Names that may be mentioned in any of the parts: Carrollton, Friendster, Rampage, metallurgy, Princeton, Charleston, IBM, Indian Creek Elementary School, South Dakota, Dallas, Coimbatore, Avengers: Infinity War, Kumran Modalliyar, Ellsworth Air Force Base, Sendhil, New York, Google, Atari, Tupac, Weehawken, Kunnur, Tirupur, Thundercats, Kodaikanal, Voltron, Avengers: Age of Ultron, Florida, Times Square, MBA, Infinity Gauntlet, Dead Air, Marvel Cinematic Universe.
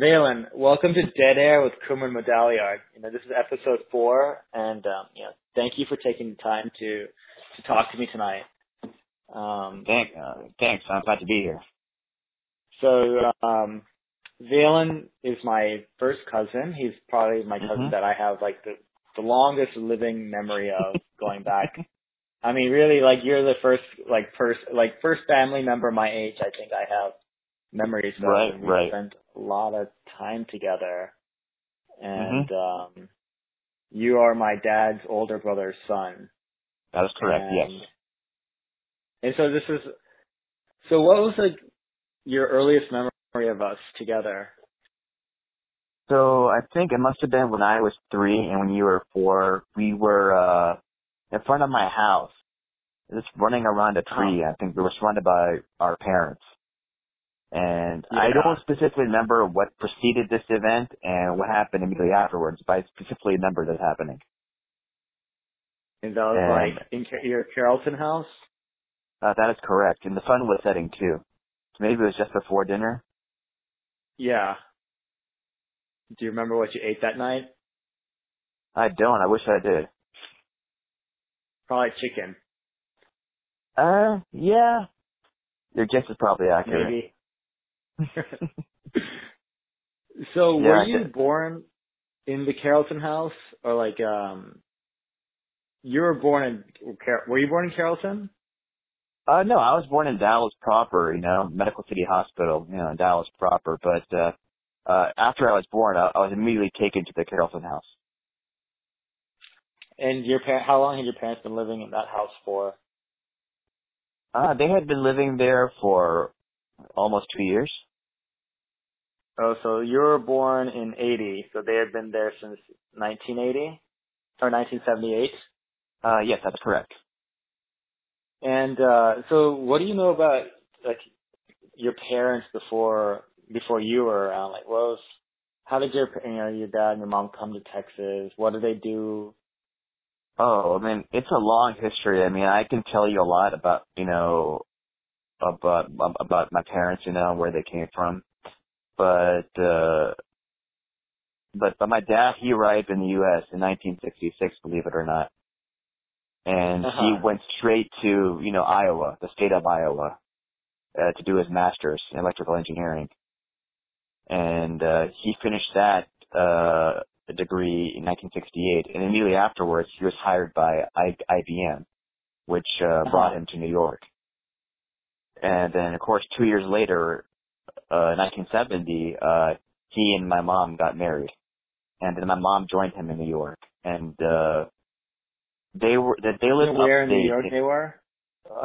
Valen, welcome to Dead Air with Kumran Modalliyar. This is episode 4, and thank you for taking the time to talk to me tonight. Thanks. I'm glad to be here. So, Valen is my first cousin. He's probably my cousin that I have like the longest living memory of, going back. I mean, really, like, you're the first family member my age I think I have memories of. Right. Spent a lot of time together, and you are my dad's older brother's son. That is correct. Yes. And so what was your earliest memory of us together? So I think it must have been when I was 3 and when you were 4. We were in front of my house, just running around a tree. I think we were surrounded by our parents. And I don't specifically remember what preceded this event and what happened immediately afterwards, but I specifically remember this happening. And that was in your Carrollton house? That is correct. And the sun was setting, too. So maybe it was just before dinner. Yeah. Do you remember what you ate that night? I don't. I wish I did. Probably chicken. Yeah. Your guess is probably accurate. Maybe. So, were you born in the Carrollton house? Or, were you born in Carrollton? No, I was born in Dallas proper, Medical City Hospital, in Dallas proper. But after I was born, I was immediately taken to the Carrollton house. And how long had your parents been living in that house for? They had been living there for almost 2 years. Oh, so you were born in 80, so they had been there since 1980 or 1978? Yes, that's correct. And so what do you know about your parents before you were around? How did your dad and your mom come to Texas? What did they do? Oh, I mean, it's a long history. I mean, I can tell you a lot about my parents, where they came from. But my dad, he arrived in the U.S. in 1966, believe it or not. And he went straight to, Iowa, the state of Iowa, to do his master's in electrical engineering. And he finished that degree in 1968, and immediately afterwards he was hired by IBM, which brought him to New York. And then, of course, 2 years later, 1970, he and my mom got married, and then my mom joined him in New York. And they lived where in New York they were.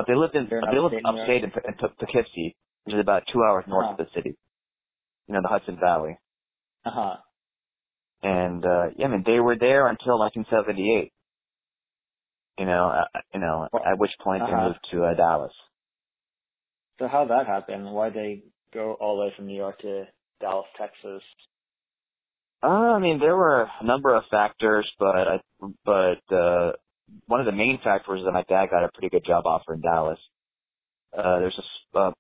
They lived upstate in Poughkeepsie, which is about 2 hours north of the city. The Hudson Valley. And, they were there until 1978, at which point they moved to Dallas. So how'd that happen? Why'd they go all the way from New York to Dallas, Texas? There were a number of factors, but one of the main factors is that my dad got a pretty good job offer in Dallas. There's a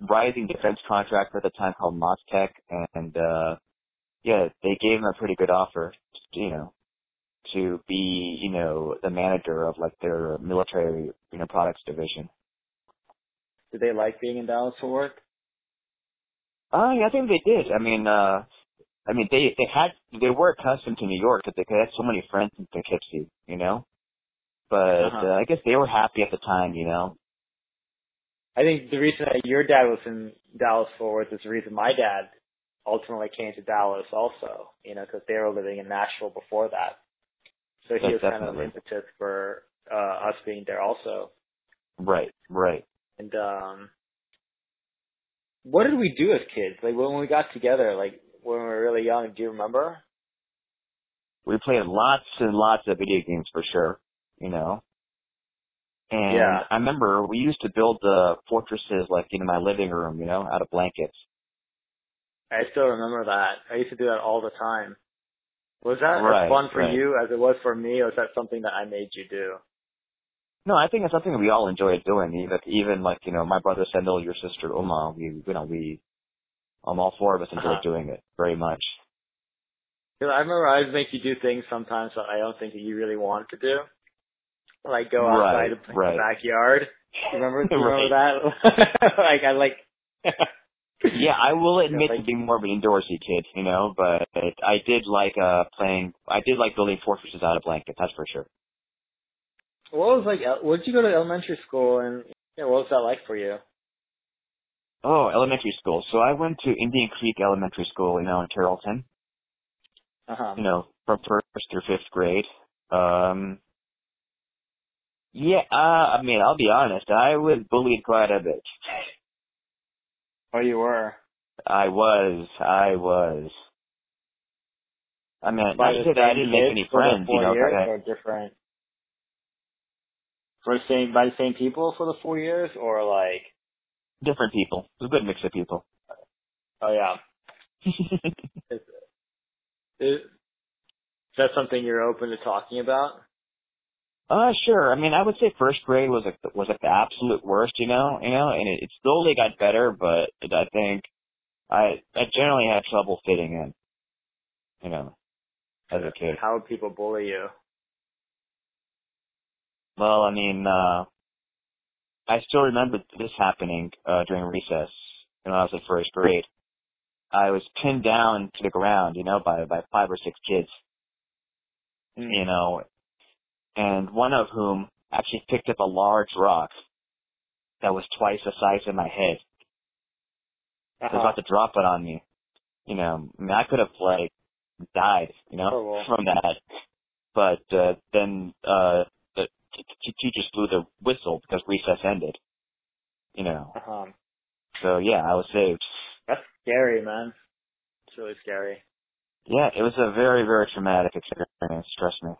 rising defense contractor at the time called MosTech, and, they gave him a pretty good offer, to be, the manager of their military, products division. Did they like being in Dallas for work? I think they did. They were accustomed to New York because they had so many friends in Poughkeepsie, But I guess they were happy at the time, I think the reason that your dad was in Dallas for work is the reason my dad ultimately came to Dallas also, because they were living in Nashville before that. So he was kind of the impetus for us being there also. Right. And what did we do as kids? When we got together, when we were really young, do you remember? We played lots and lots of video games for sure, And I remember we used to build the fortresses, in my living room, out of blankets. I still remember that. I used to do that all the time. Was that as fun for you as it was for me, or was that something that I made you do? No, I think it's something we all enjoyed doing. Even my brother Sendhil, your sister Oma, we All four of us enjoyed doing it very much. I remember I'd make you do things sometimes that I don't think that you really wanted to do. Like go outside and play in the backyard. Remember that? Yeah, I will admit to being more of an indoorsy kid, you know, but I did like I did like building fortresses out of blankets, that's for sure. What did you go to elementary school and what was that like for you? Oh, elementary school. So I went to Indian Creek Elementary School, in Carrollton. From first through fifth grade. I'll be honest, I was bullied quite a bit. Oh, you were? I was. I mean, not to say that I didn't make any friends, different? By the same people for the 4 years, or like? Different people. It was a good mix of people. Oh, yeah. Is that something you're open to talking about? Sure. I mean, I would say first grade was the absolute worst, and it slowly got better, but I think I generally had trouble fitting in, as a kid. How would people bully you? Well, I still remember this happening during recess when I was in first grade. I was pinned down to the ground, by 5 or 6 kids, and one of whom actually picked up a large rock that was twice the size of my head. I was about to drop it on me, I could have died, from that. But then the teachers blew the whistle because recess ended, So yeah, I was saved. That's scary, man. It's really scary. Yeah, it was a very, very traumatic experience, trust me.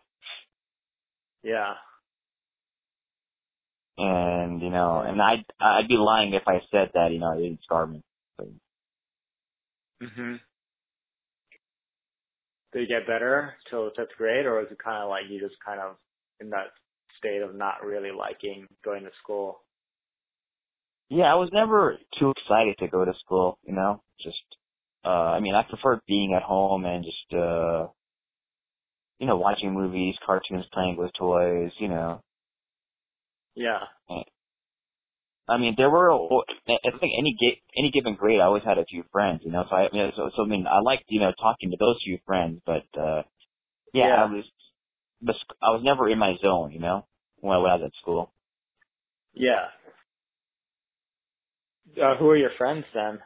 Yeah. And, and I'd be lying if I said that, it didn't scar me. Mm-hmm. Did you get better till 10th grade, or was it kind of like you just kind of in that state of not really liking going to school? Yeah, I was never too excited to go to school, I preferred being at home and just, watching movies, cartoons, playing with toys, Yeah. There were, I think any given grade, I always had a few friends, so I liked, talking to those few friends, but, yeah. I was never in my zone, when I was at school. Yeah. Who are your friends then?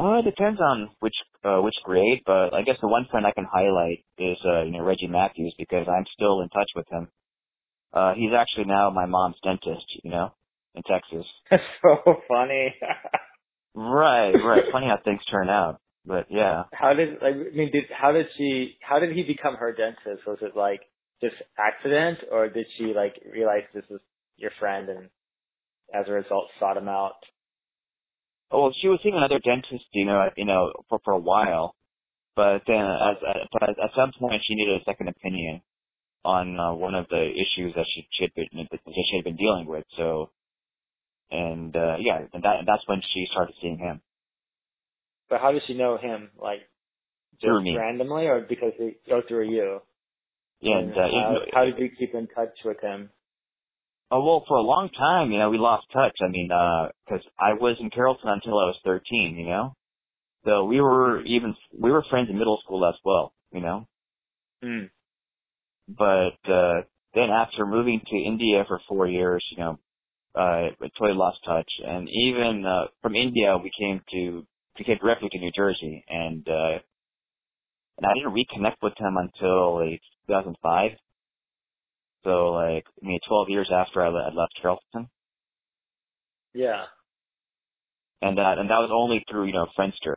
It depends on which grade, but I guess the one friend I can highlight is Reggie Matthews, because I'm still in touch with him. He's actually now my mom's dentist, in Texas. That's so funny. Right. Funny how things turn out, but yeah. How did he become her dentist? Was it just accident, or did she realize this was your friend and as a result sought him out? Oh, well, she was seeing another dentist, for a while, but then at some point she needed a second opinion on one of the issues that she had been dealing with. So, that's when she started seeing him. But how did she know him? Through me. Randomly, or because they go through you? Yeah. And, how did you keep in touch with him? Oh, well, for a long time, we lost touch. Because I was in Carrollton until I was 13, So we were friends in middle school as well, Mm. But then after moving to India for 4 years, we totally lost touch. And even from India, we came directly to New Jersey, and I didn't reconnect with him until 2005. So, 12 years after I left Charleston. Yeah. And that was only through, Friendster.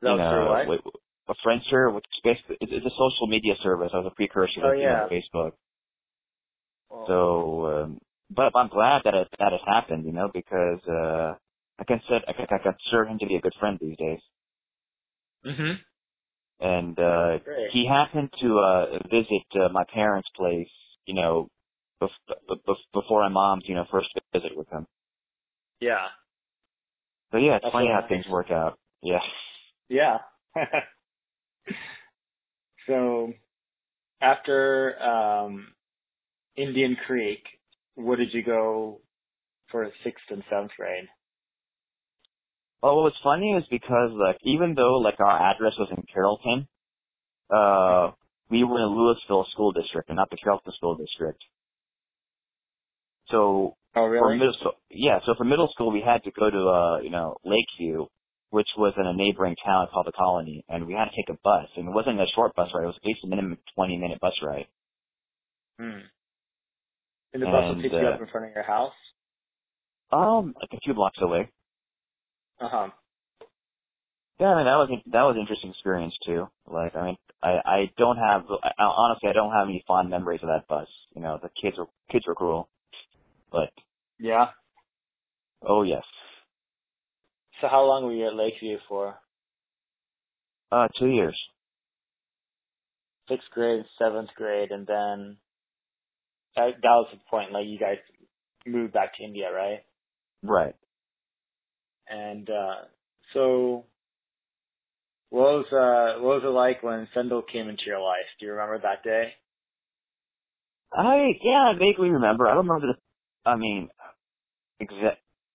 That was through what? Friendster, which basically is a social media service. I was a precursor to Facebook. Oh. So, but I'm glad that it happened, because I consider him to be a good friend these days. Mm-hmm. And he happened to visit my parents' place, before my mom's, first visit with him. Yeah. So yeah, it's funny how things work out. Yeah. Yeah. So after Indian Creek, what did you go for sixth and seventh grade? Oh, well, what's funny is because even though our address was in Carrollton, we were in Louisville School District and not the Carrollton School District. So, oh, really? So for middle school, we had to go to Lakeview, which was in a neighboring town called The Colony, and we had to take a bus, and it wasn't a short bus ride; it was at least a minimum 20-minute bus ride. Hmm. And the bus would pick you up in front of your house? Like a few blocks away. Uh huh. Yeah, I mean that was an interesting experience too. I don't have any fond memories of that bus. You know, the kids were cruel. But yeah. Oh yes. So how long were you at Lakeview for? 2 years. 6th grade, 7th grade, and then that was the point. You guys moved back to India, right? Right. And so, what was it like when Sendhil came into your life? Do you remember that day? I vaguely remember. I don't remember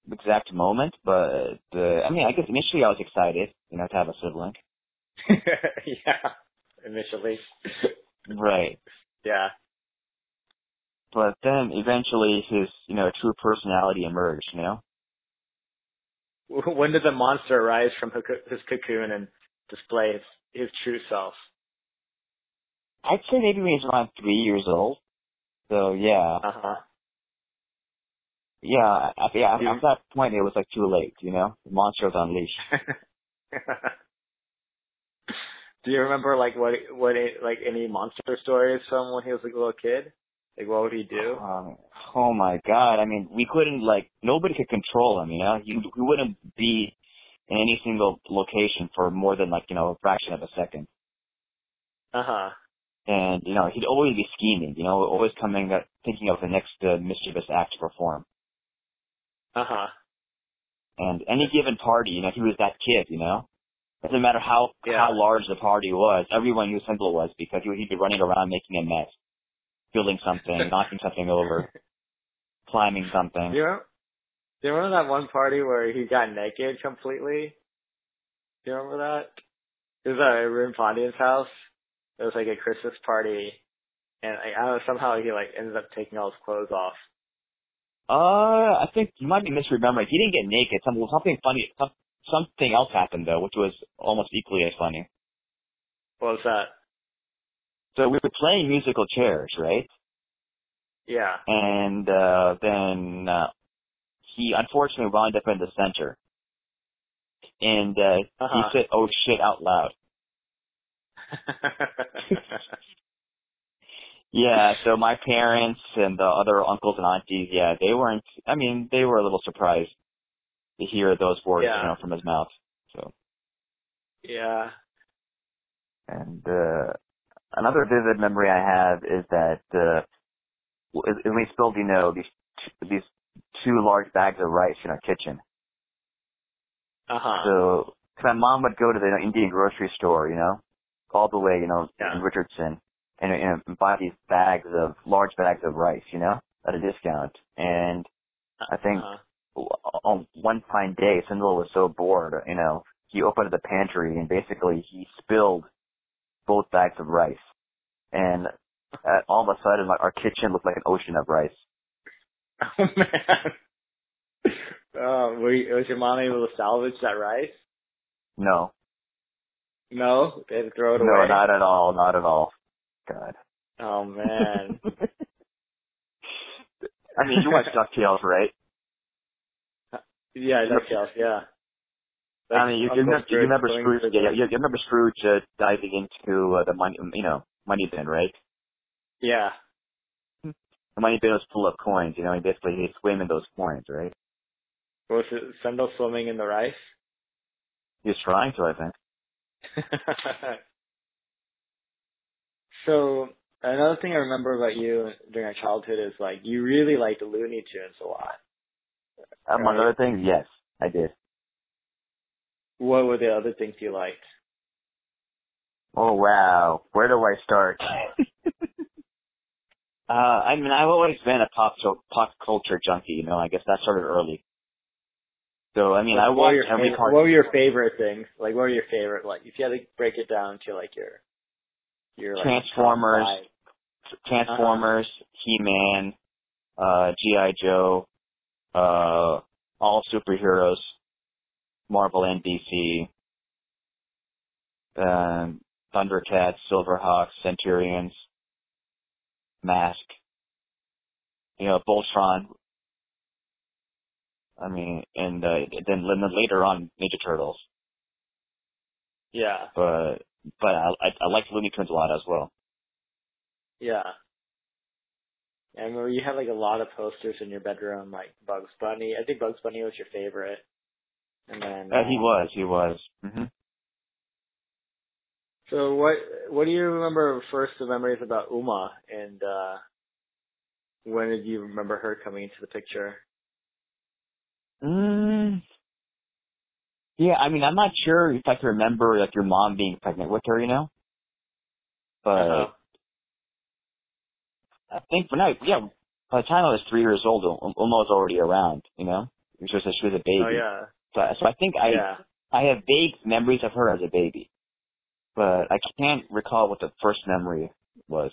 exact moment, but I guess initially I was excited, to have a sibling. Yeah, initially. Right. Yeah. But then eventually his, true personality emerged, When did the monster arise from his cocoon and display his true self? I'd say maybe when he was around 3 years old. So, yeah. Uh-huh. Yeah, at that point it was too late, The monster was unleashed. Do you remember what any monster stories from when he was a little kid? What would he do? Oh my God! We couldn't nobody could control him. He wouldn't be in any single location for more than a fraction of a second. Uh huh. And he'd always be scheming. Always coming up thinking of the next mischievous act to perform. Uh-huh. And any given party, he was that kid, Doesn't matter how large the party was, everyone knew Sendhil was because he'd be running around making a mess, building something, knocking something over, climbing something. Do you remember that one party where he got naked completely? Do you remember that? It was at Arun Pandian's house. It was a Christmas party, and I don't know, somehow he ended up taking all his clothes off. I think you might be misremembering. He didn't get naked. Something funny. Something else happened though, which was almost equally as funny. What was that? So we were playing musical chairs, right? Yeah. And then he unfortunately wound up in the center, and he said, "Oh shit!" out loud. Yeah, so my parents and the other uncles and aunties, they weren't, they were a little surprised to hear those words, from his mouth, so. Yeah. And, another vivid memory I have is that, we spilled, these two large bags of rice in our kitchen. Uh-huh. So, my mom would go to the Indian grocery store, all the way, in Richardson. And buy these large bags of rice, at a discount. And I think on one fine day, Sendhil was so bored, he opened the pantry and basically he spilled both bags of rice. And all of a sudden, our kitchen looked like an ocean of rice. Oh, man. Was your mom able to salvage that rice? No. No? They had to throw it away? No, not at all. Not at all. God. Oh, man. You watch DuckTales, right? Yeah, DuckTales, yeah. You remember Scrooge diving into the money bin, right? Yeah. The money bin was full of coins, and basically he swam in those coins, right? Was Sendhil swimming in the rice? He was trying to, I think. So another thing I remember about you during our childhood is you really liked Looney Tunes a lot. Among other things, yes, I did. What were the other things you liked? Oh, wow. Where do I start? I mean, I've always been a pop culture junkie, you know. I guess that started early. So, I mean, I watched every cartoon. What were your favorite things? Like, what were your favorite? Like, if you had to break it down to, like, your Transformers. Like, Transformers, He-Man, G.I. Joe, all superheroes, Marvel and DC, Thundercats, Silverhawks, Centurions, Mask, you know, Voltron. I mean, and then later on, Ninja Turtles. Yeah. But I liked Looney Tunes a lot as well. Yeah. I remember you had, like, a lot of posters in your bedroom, like Bugs Bunny. I think Bugs Bunny was your favorite. And then he was. Mm-hmm. So what do you remember first of memories about Uma, and when did you remember her coming into the picture? Yeah, I mean, I'm not sure if I can remember, like, your mom being pregnant with her, you know? But I think by the time I was 3 years old, Uma was already around, you know? She was a baby. Oh, yeah. So I think I have vague memories of her as a baby. But I can't recall what the first memory was.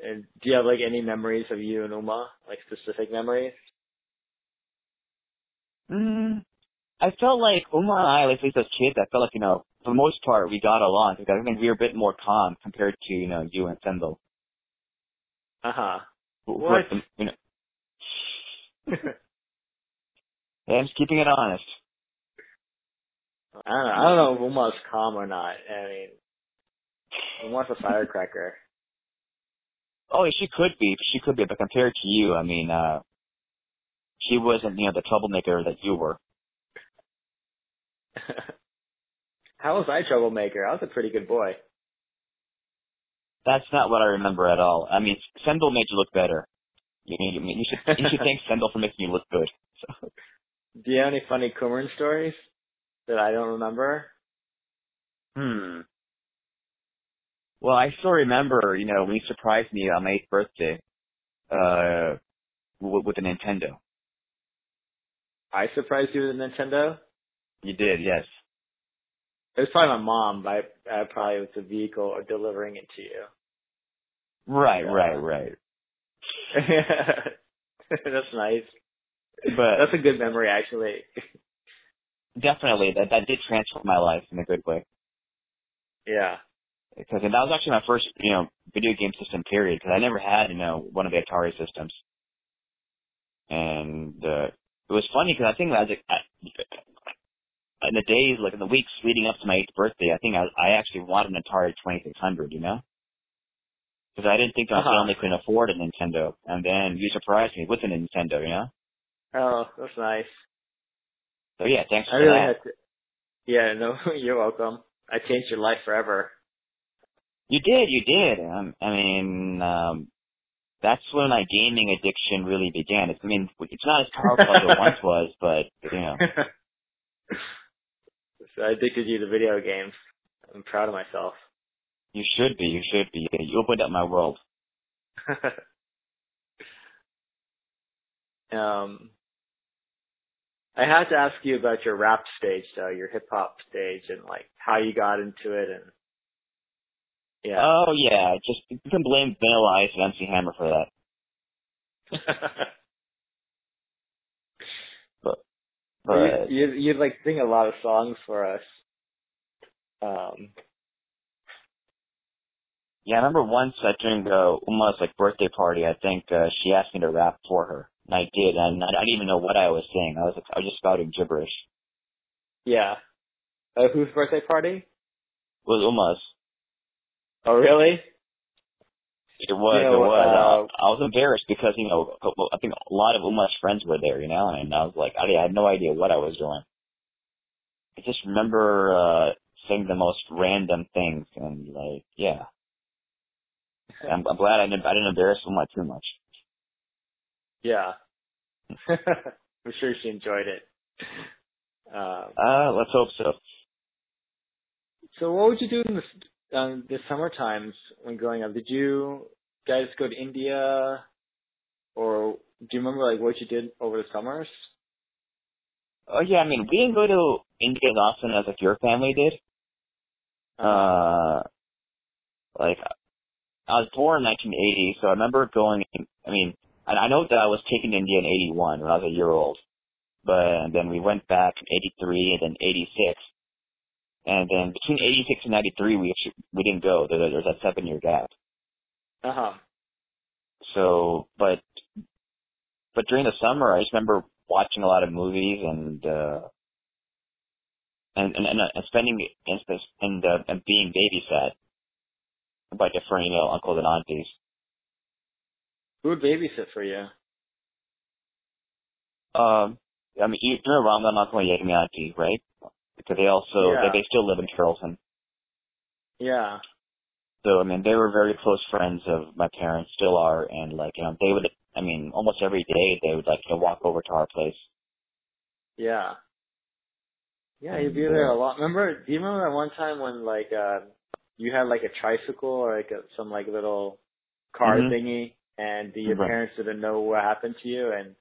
And do you have, like, any memories of you and Uma? Like, specific memories? I felt like Uma and I, like, at least as kids, I felt like, you know, for the most part, we got along. Because I think we were a bit more calm compared to, you know, you and Sendhil. Uh-huh. What? You know. Yeah, I'm just keeping it honest. I don't know if Uma's calm or not. I mean, Uma's a firecracker. Oh, she could be, but compared to you, I mean, she wasn't, you know, the troublemaker that you were. How was I troublemaker? I was a pretty good boy. That's not what I remember at all. I mean, Sendhil made you look better. You should thank Sendhil for making you look good. So. Do you have any funny Kumran stories that I don't remember? Well, I still remember, you know, when he surprised me on my 8th birthday with a Nintendo. I surprised you with a Nintendo? You did, yes. It was probably my mom, but I probably was the vehicle of delivering it to you. Right. That's nice. But that's a good memory, actually. Definitely. That did transform my life in a good way. Yeah. Because that was actually my first, you know, video game system period, because I never had, you know, one of the Atari systems. And it was funny because I think I was like, in the days, like in the weeks leading up to my 8th birthday, I think I actually wanted an Atari 2600, you know? Because I didn't think my family could afford a Nintendo. And then you surprised me with a Nintendo, you know? Oh, that's nice. So, yeah, thanks for that. Yeah, no, you're welcome. I changed your life forever. You did. That's when my gaming addiction really began. I mean, it's not as powerful as it once was, but, you know. So I addicted you to video games. I'm proud of myself. You should be. You opened up my world. I had to ask you about your rap stage, though, your hip-hop stage, and, like, how you got into it, and, yeah. Oh, yeah, just, you can blame Vanilla Ice and MC Hammer for that. but you'd, like, sing a lot of songs for us. Yeah, I remember once during Uma's, like, birthday party, I think she asked me to rap for her. And I did, and I didn't even know what I was saying. I was just spouting gibberish. Yeah. Whose birthday party? It was Uma's. Oh, really? It was. I was embarrassed because, you know, I think a lot of Uma's friends were there, you know, and I was like, I had no idea what I was doing. I just remember saying the most random things, and, like, yeah. I'm glad I didn't embarrass Uma too much. Yeah. I'm sure she enjoyed it. Let's hope so. So what would you do in the summer times when growing up? Did you guys go to India, or do you remember like what you did over the summers? Oh yeah, I mean we didn't go to India as often as like your family did. Like I was born in 1980, so I remember going. I mean, and I know that I was taken to India in 81 when I was a year old, but then we went back in 83 and then 86. And then between 86 and 93, we didn't go. There's that 7-year gap. Uh-huh. So, but during the summer, I just remember watching a lot of movies and spending and being babysat by different, you know, uncles and aunties. Who would babysit for you? I mean, you know, Ramadan uncle and my auntie, right? Because they also, they still live in Charleston. Yeah. So, I mean, they were very close friends of my parents, still are, and, like, you know, they would, I mean, almost every day they would, like, you know, walk over to our place. Yeah. Yeah, you'd be there a lot. Remember, do you remember that one time when, like, you had, like, a tricycle or, like, some, like, little car thingy, and your parents didn't know what happened to you, and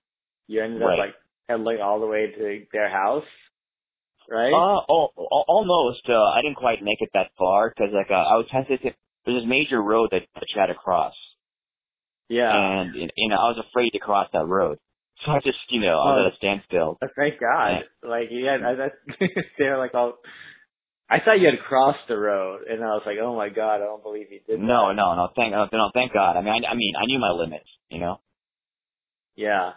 you ended up, like, pedaling all the way to their house? Right? Almost. I didn't quite make it that far because, like, I was hesitant. There's this major road that you had to cross. Yeah. And, you know, I was afraid to cross that road. So I just, you know, I was at a standstill. Thank God. And, like, they were like, I thought you had crossed the road. And I was like, oh, my God, I don't believe you did that. No. Thank God. I mean, I knew my limits, you know? Yeah.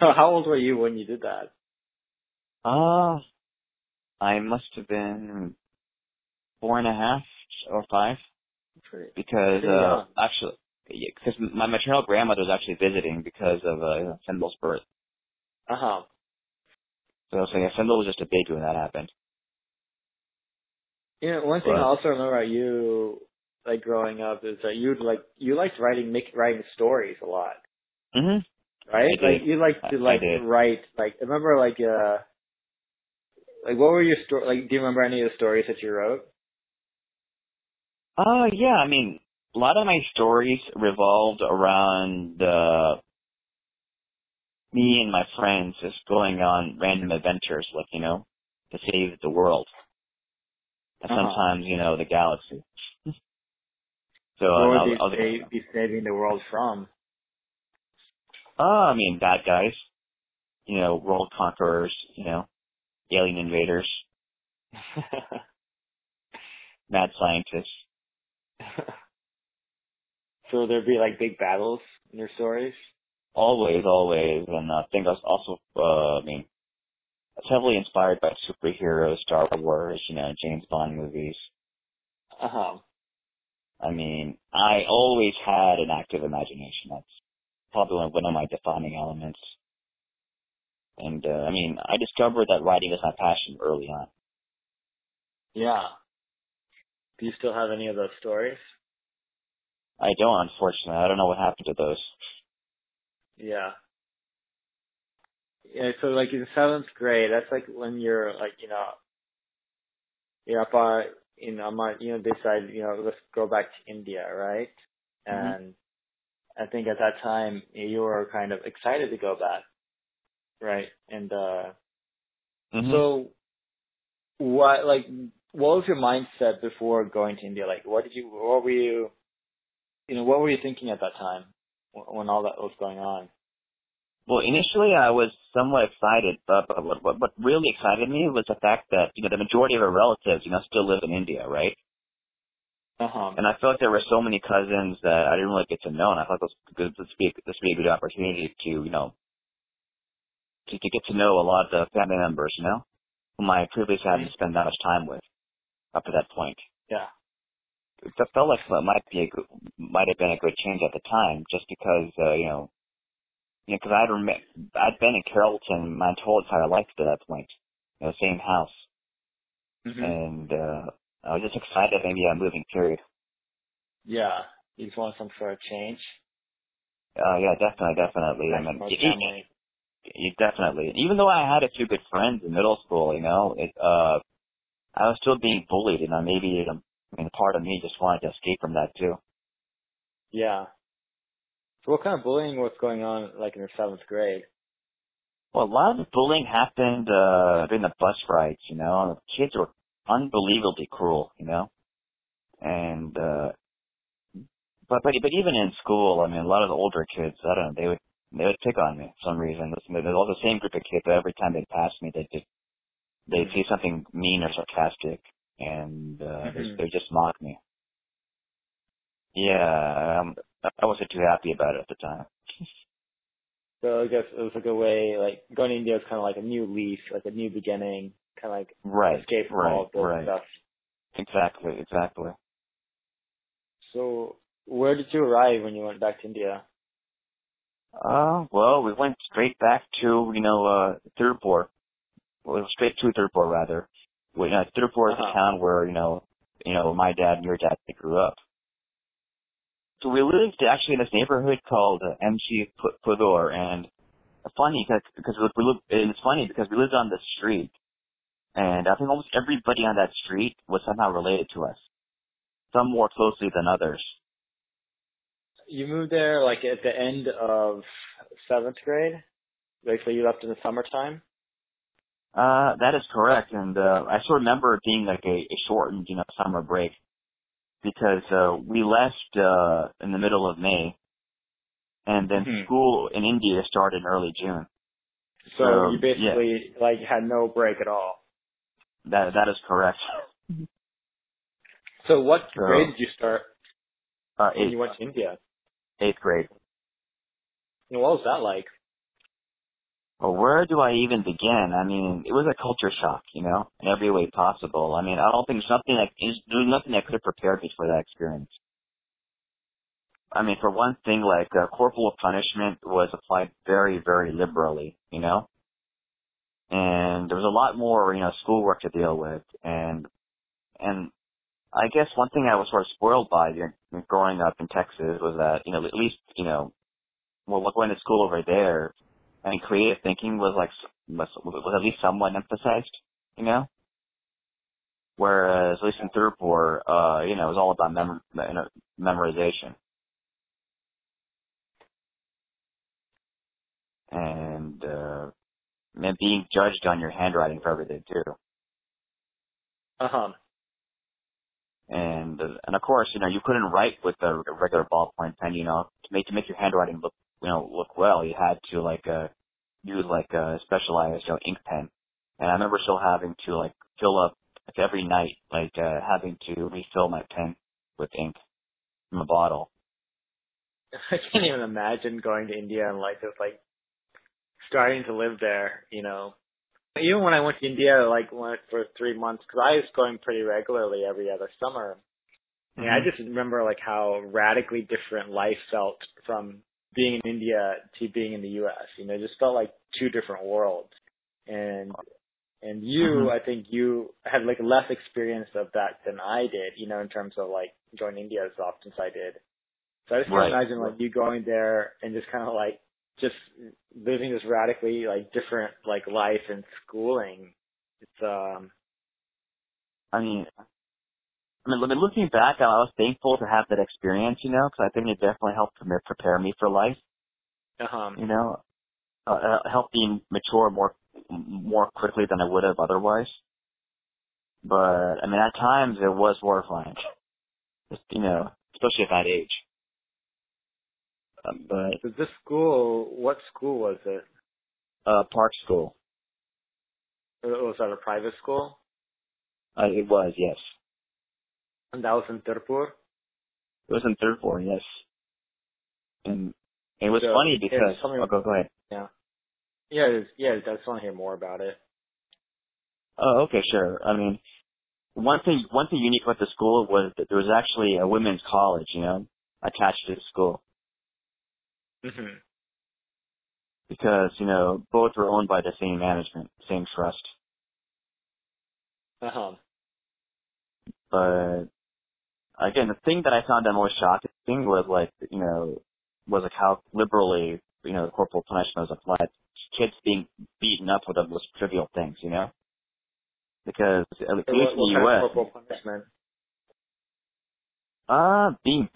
So how old were you when you did that? I must have been 4.5 or 5, because because my maternal grandmother was actually visiting because of Sendhil's birth. So yeah, Sendhil was just a baby when that happened. You know, one thing I also remember about you, like growing up, is that you liked writing stories a lot. Right? Like you liked to write. Like remember like, what were your stories? Like, do you remember any of the stories that you wrote? Yeah. I mean, a lot of my stories revolved around me and my friends just going on random adventures, like, you know, to save the world. And sometimes, you know, the galaxy. So, what would you be saving the world from? I mean, bad guys. You know, world conquerors, you know. Alien invaders, mad scientists. So there'd be like big battles in your stories? Always. And I think I was also, I was heavily inspired by superheroes, Star Wars, you know, James Bond movies. I mean, I always had an active imagination. That's probably one of my defining elements. And, I mean, I discovered that writing is my passion early on. Yeah. Do you still have any of those stories? I don't, unfortunately. I don't know what happened to those. Yeah, so, like, in 7th grade, that's, like, when you're, like, you know, you're up on, you know, decide, you know, let's go back to India, right? And I think at that time, you were kind of excited to go back. Right, and so what was your mindset before going to India? Like, what were you thinking at that time when all that was going on? Well, initially I was somewhat excited, but what really excited me was the fact that, you know, the majority of our relatives, you know, still live in India, right? And I felt there were so many cousins that I didn't really get to know, and I thought this would be a good opportunity to, you know, to get to know a lot of the family members, you know, whom I previously hadn't spent that much time with up to that point. Yeah. It felt like it might have been a good change at the time, just because, because I'd been in Carrollton my whole entire life to that point, you know, same house. And I was just excited maybe I'm moving, period. Yeah. You just want some sort of change? Yeah, definitely. I mean, definitely. Even though I had a few good friends in middle school, you know, I was still being bullied, and maybe part of me just wanted to escape from that too. Yeah. So what kind of bullying was going on, like, in the seventh grade? Well, a lot of the bullying happened during the bus rides, you know. The kids were unbelievably cruel, you know. And but even in school, I mean, a lot of the older kids, I don't know, they would pick on me for some reason. They're all the same group of kids, but every time they'd pass me, they'd say something mean or sarcastic, and they'd just mock me. Yeah, I wasn't too happy about it at the time. So I guess it was a good way, like, going to India was kind of like a new leaf, like a new beginning, kind of like escape from all of those stuff. Exactly. So where did you arrive when you went back to India? Well, we went straight back to, you know, Tirupur. Well, straight to Tirupur, rather. Well, you know, Tirupur is a town where, you know, my dad and your dad, they grew up. So we lived actually in this neighborhood called MG Pudor, and it's funny because we lived on the street, and I think almost everybody on that street was somehow related to us, some more closely than others. You moved there like at the end of seventh grade, like, so you left in the summertime. That is correct, and I still remember it being like a shortened, you know, summer break. Because we left in the middle of May, and then school in India started in early June. So you basically like had no break at all. That is correct. So what grade did you start when you went to India? Eighth grade. And what was that like? Well, where do I even begin? I mean, it was a culture shock, you know, in every way possible. I mean, I don't think there's nothing that could have prepared me for that experience. I mean, for one thing, like, corporal punishment was applied very, very liberally, you know, and there was a lot more, you know, schoolwork to deal with. And I guess one thing I was sort of spoiled by growing up in Texas was that, you know, at least, you know, well, going to school over there, I mean, creative thinking was at least somewhat emphasized, you know. Whereas at least in Tirupur, you know, it was all about memorization. And being judged on your handwriting for everything too. And of course, you know, you couldn't write with a regular ballpoint pen, you know, to make your handwriting look well. You had to use a specialized, you know, ink pen. And I remember still having to fill up every night, having to refill my pen with ink from a bottle. I can't even imagine going to India and just starting to live there, you know. Even when I went to India, went for 3 months, because I was going pretty regularly every other summer. Mm-hmm. And I just remember how radically different life felt from being in India to being in the U.S. You know, it just felt like two different worlds. And you, I think you had less experience of that than I did, you know, in terms of going to India as often as I did. So I just can't imagine you going there and just kind of just living this radically different life and schooling. It's I mean, looking back, I was thankful to have that experience, you know, because I think it definitely helped prepare me for life. You know, helped me mature more quickly than I would have otherwise. But I mean, at times it was horrifying, you know, especially at that age. But this school, what school was it? Park School. Was that a private school? It was, yes. And that was in Tirupur? It was in Tirupur, yes. And it was funny because... Yeah, go ahead. Yeah. Yeah, I just want to hear more about it. Oh, okay, sure. I mean, one thing unique about the school was that there was actually a women's college, you know, attached to the school. Mm-hmm. Because, you know, both were owned by the same management, same trust. Uh-huh. But... Again, the thing that I found the most shocking was how liberally, you know, corporal punishment was applied kids being beaten up for the most trivial things, you know? Because at least in the U.S. corporal punishment? Being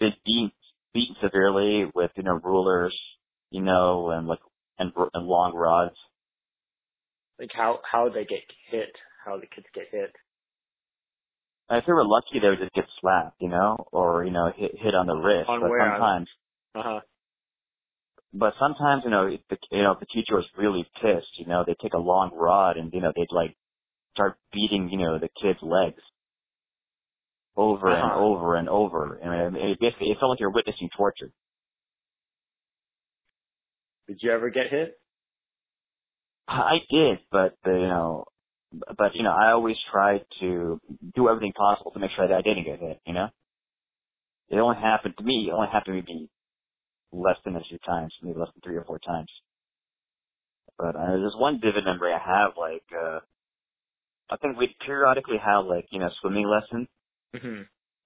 beaten severely with, you know, rulers, you know, and long rods. Like how they get hit, how the kids get hit. If they were lucky, they would just get slapped, you know, or, you know, hit on the wrist. On but where? Sometimes, uh-huh. But sometimes, you know, if the teacher was really pissed, you know, they'd take a long rod and, you know, they'd, like, start beating, you know, the kid's legs over uh-huh. and over and over. And it basically, it felt like you're witnessing torture. Did you ever get hit? I did, but I always tried to do everything possible to make sure that I didn't get hit, you know? It only happened to me, less than a few times, maybe less than 3 or 4 times. But there's one vivid memory I have, like, I think we'd periodically have, like, you know, swimming lessons. Mm-hmm.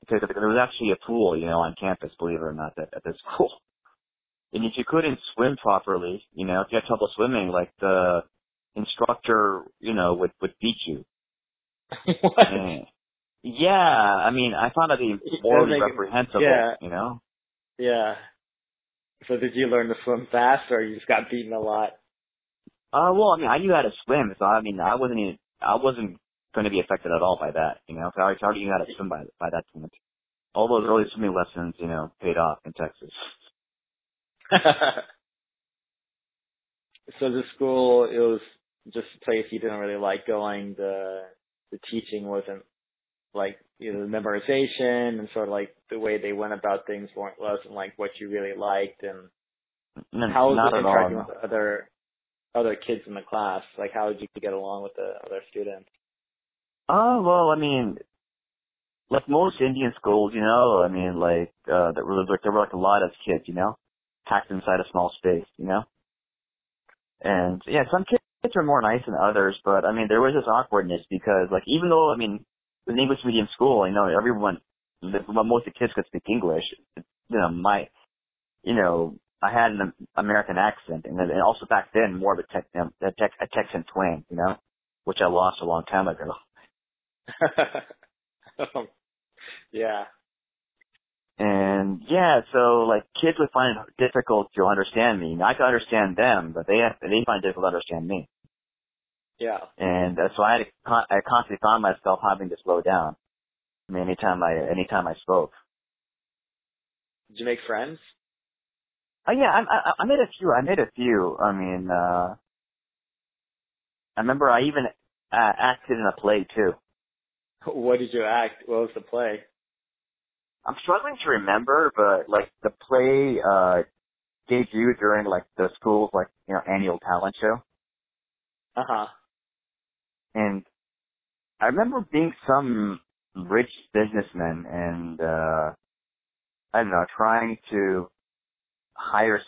Because there was actually a pool, you know, on campus, believe it or not, at this school. And if you couldn't swim properly, you know, if you had trouble swimming, like, the instructor, you know, would beat you. What? And, yeah, I mean, I found it morally reprehensible, yeah. You know? Yeah. So did you learn to swim fast, or you just got beaten a lot? Well, I mean, I knew how to swim, so I mean, I wasn't going to be affected at all by that, you know. I already knew how to swim by that point. All those early swimming lessons, you know, paid off in Texas. So the school, it was just a place you didn't really like going. The teaching wasn't like, you know, the memorization and sort of like the way they went about things wasn't like what you really liked. And how was it interacting with other kids in the class? Like, how did you get along with the other students? Oh, well, I mean, like most Indian schools, you know, I mean, like, there were like a lot of kids, you know, packed inside a small space, you know? And yeah, some kids were more nice than others, but I mean, there was this awkwardness because, like, even though, I mean, in English medium school, you know, everyone, most of the kids could speak English. You know, I had an American accent, and also back then more of a Texan twang, you know, which I lost a long time ago. Yeah. And yeah, so like kids would find it difficult to understand me. I could understand them, but they find it difficult to understand me. Yeah. And so I constantly found myself having to slow down. I mean, anytime I spoke. Did you make friends? Oh yeah, I made a few. I mean, I remember I even acted in a play too. What did you act? What was the play? I'm struggling to remember, but like the play debuted during like the school's like, you know, annual talent show. Uh huh. And I remember being some rich businessman and, I don't know, trying to hire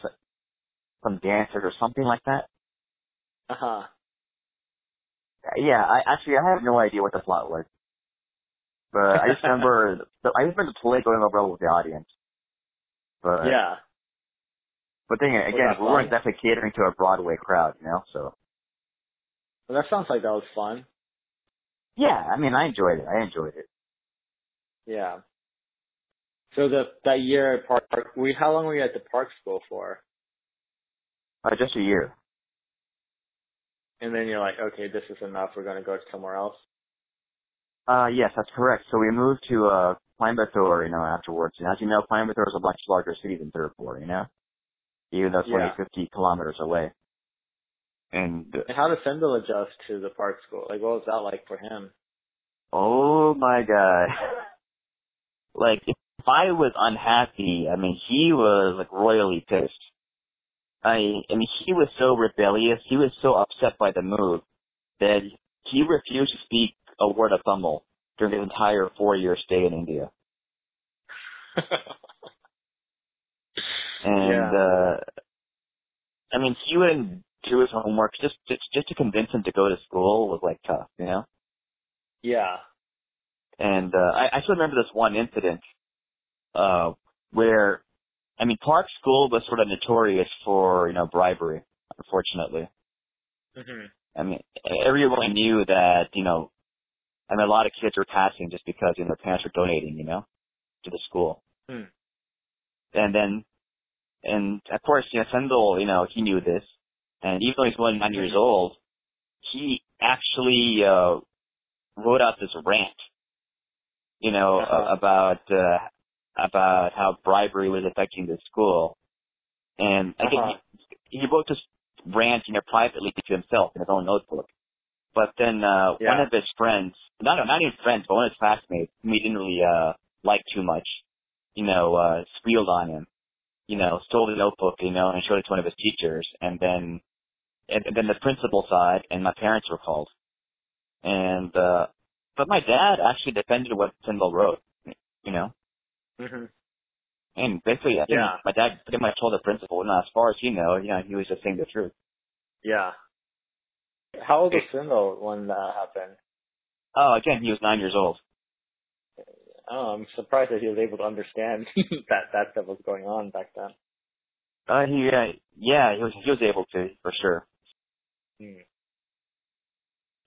some dancers or something like that. Uh huh. Yeah, I have no idea what the plot was. But I just remember the play going over with the audience. But, yeah. But then again, we weren't definitely catering to a Broadway crowd, you know, so. Well, that sounds like that was fun. Yeah, I mean, I enjoyed it. Yeah. So that year at Park, how long were you at the Park School for? Just a year. And then you're like, okay, this is enough. We're going to go somewhere else. Yes, that's correct. So we moved to Coimbatore, you know, afterwards. And as you know, Coimbatore is a much larger city than Tirupur, you know, even though it's only 50 kilometers away. And how did Sendhil adjust to the Park School? Like, what was that like for him? Oh, my God. Like, if I was unhappy, I mean, he was, like, royally pissed. I mean, he was so rebellious. He was so upset by the move that he refused to speak a word of Tamil during his entire 4-year stay in India. And, I mean, he wouldn't do his homework. Just to convince him to go to school was, like, tough, you know? Yeah. And I still remember this one incident where, I mean, Park School was sort of notorious for, you know, bribery, unfortunately. I mean, everyone knew that, you know, I mean, a lot of kids were passing just because, you know, their parents were donating, you know, to the school. And then, and of course, you know, Sendhil, you know, he knew this. And even though he's only 9 years old, he actually wrote out this rant, you know, about how bribery was affecting the school. And I think he wrote this rant, you know, privately to himself in his own notebook. But then one of his friends, not even friends, but one of his classmates, whom he didn't really like too much, you know, squealed on him, you know, stole the notebook, you know, and showed it to one of his teachers. And then the principal saw it, and my parents were called. And but my dad actually defended what Sendhil wrote, you know. And basically, I think my dad pretty much told the principal, now, as far as you know, he was just saying the truth. Yeah. How old was Sendhil when that happened? Oh, again, he was 9 years old. Oh, I'm surprised that he was able to understand that stuff was going on back then. He was able to, for sure.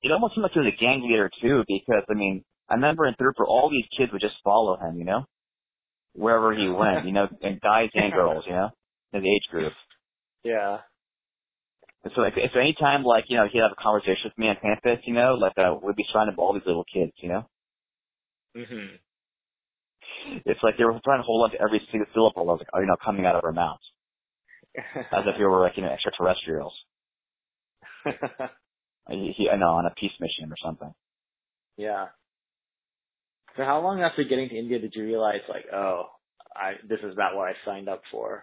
It almost seemed like he was a gang leader, too, because, I mean, I remember in Tirupur, all these kids would just follow him, you know, wherever he went, you know, and guys and girls, you know, in the age group. Yeah. So any time, like, you know, he'd have a conversation with me on campus, you know, like, we'd be surrounded by all these little kids, you know? It's like they were trying to hold on to every single syllable that was, like, you know, coming out of our mouths. As if they were, like, you know, extraterrestrials. On a peace mission or something. Yeah. So how long after getting to India did you realize, like, oh, this is not what I signed up for?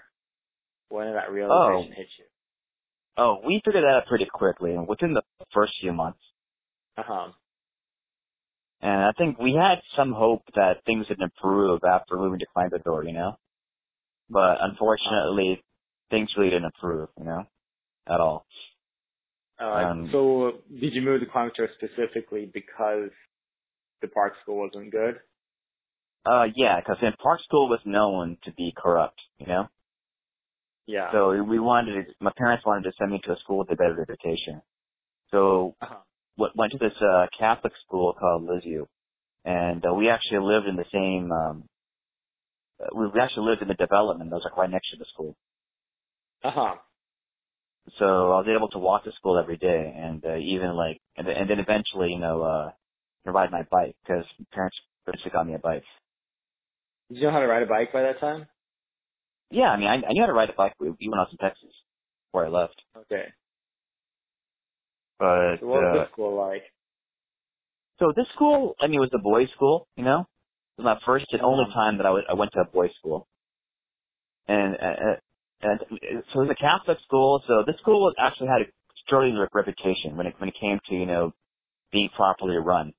When did that realization hit you? Oh, we figured that out pretty quickly, and within the first few months. And I think we had some hope that things would improve after moving to Coimbatore, you know? But unfortunately, things really didn't improve, you know, at all. So did you move to Coimbatore specifically because the Park School wasn't good? Yeah, because Park School was known to be corrupt, you know? Yeah. So my parents wanted to send me to a school with a better reputation. So went to this Catholic school called Lizu, and we actually lived in the same. We actually lived in the development that was like right next to the school. So I was able to walk to school every day, and then eventually, you know, ride my bike because parents basically got me a bike. Did you know how to ride a bike by that time? Yeah, I mean, I knew how to ride a bike even when I was in Texas, before I left. Okay. But so what was this school like? So this school, I mean, it was a boys' school, you know? It was my first and only time that I went to a boys' school. And so it was a Catholic school, so this school actually had a sterling reputation when it came to, you know, being properly run.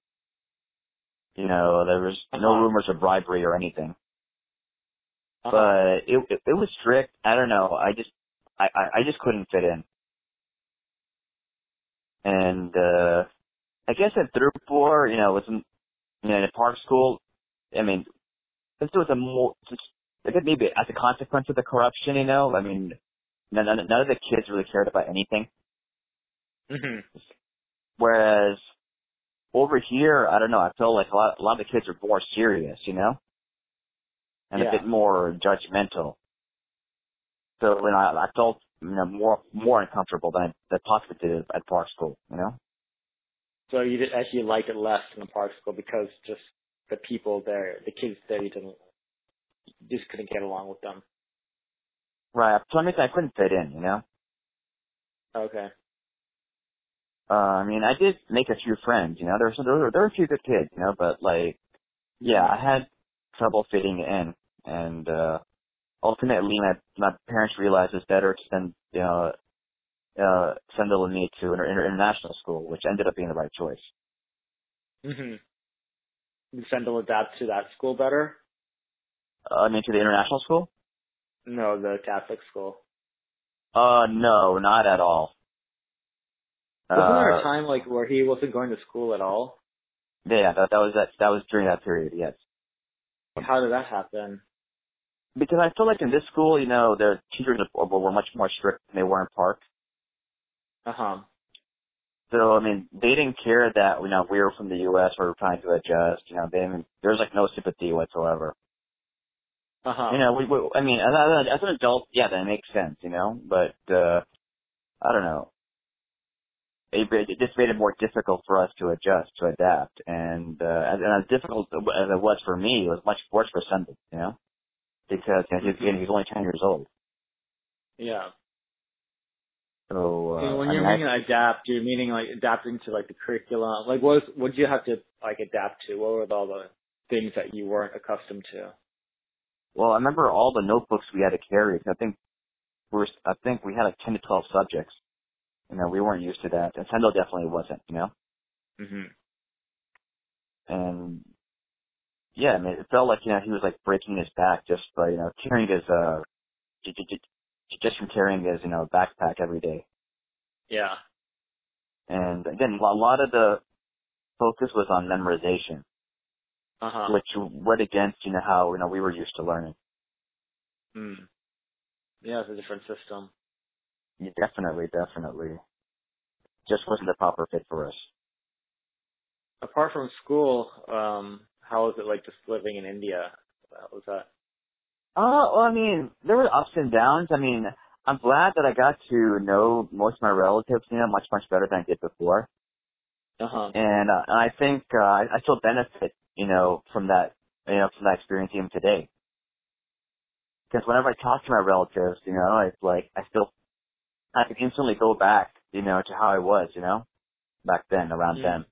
You know, there was no rumors of bribery or anything. But it was strict. I don't know. I just couldn't fit in. And I guess at Tirupur, you know, it was in a Park School. I mean, since it was I guess maybe as a consequence of the corruption, you know, I mean, none of the kids really cared about anything. Whereas over here, I don't know. I feel like a lot of the kids are more serious, you know. And a bit more judgmental. So when I felt, you know, more uncomfortable than I possibly did at Park School, you know? So you did actually like it less in the Park School because just the people there, the kids there, you just couldn't get along with them. Right. So I couldn't fit in, you know? Okay. I mean, I did make a few friends, you know? There were a few good kids, you know? But, like, yeah, I had trouble fitting in, and ultimately my parents realized it's better to send Sendhil and me to an international school, which ended up being the right choice. Did Sendhil adapt to that school better? I mean, to the international school? No, the Catholic school. No, not at all. Wasn't there a time like where he wasn't going to school at all? Yeah, that was during that period. Yes. How did that happen? Because I feel like in this school, you know, the teachers were much more strict than they were in Park. So, I mean, they didn't care that, you know, we were from the U.S., we were trying to adjust, you know, they didn't, there was like no sympathy whatsoever. You know, I mean, as an adult, yeah, that makes sense, you know, but, I don't know. It just made it more difficult for us to adjust, to adapt. And as difficult as it was for me, it was much worse for Sendhil, you know, because you know, he's only 10 years old. Yeah. So, when you're meaning adapt, you're meaning like adapting to like the curriculum. Like, what did you have to like adapt to? What were all the things that you weren't accustomed to? Well, I remember all the notebooks we had to carry. I think we had like 10 to 12 subjects. You know, we weren't used to that, and Sendhil definitely wasn't. You know. And yeah, I mean, it felt like you know he was like breaking his back just by you know carrying his just from carrying his, you know, backpack every day. Yeah. And again, a lot of the focus was on memorization, which went against, you know, how, you know, we were used to learning. Yeah, it's a different system. Yeah, definitely. Just wasn't the proper fit for us. Apart from school, how was it like just living in India? What was that? Well, I mean, there were ups and downs. I mean, I'm glad that I got to know most of my relatives, you know, much better than I did before. And I think I still benefit, you know, from that experience even today. Because whenever I talk to my relatives, you know, it's like I can instantly go back, you know, to how I was, you know, back then around then.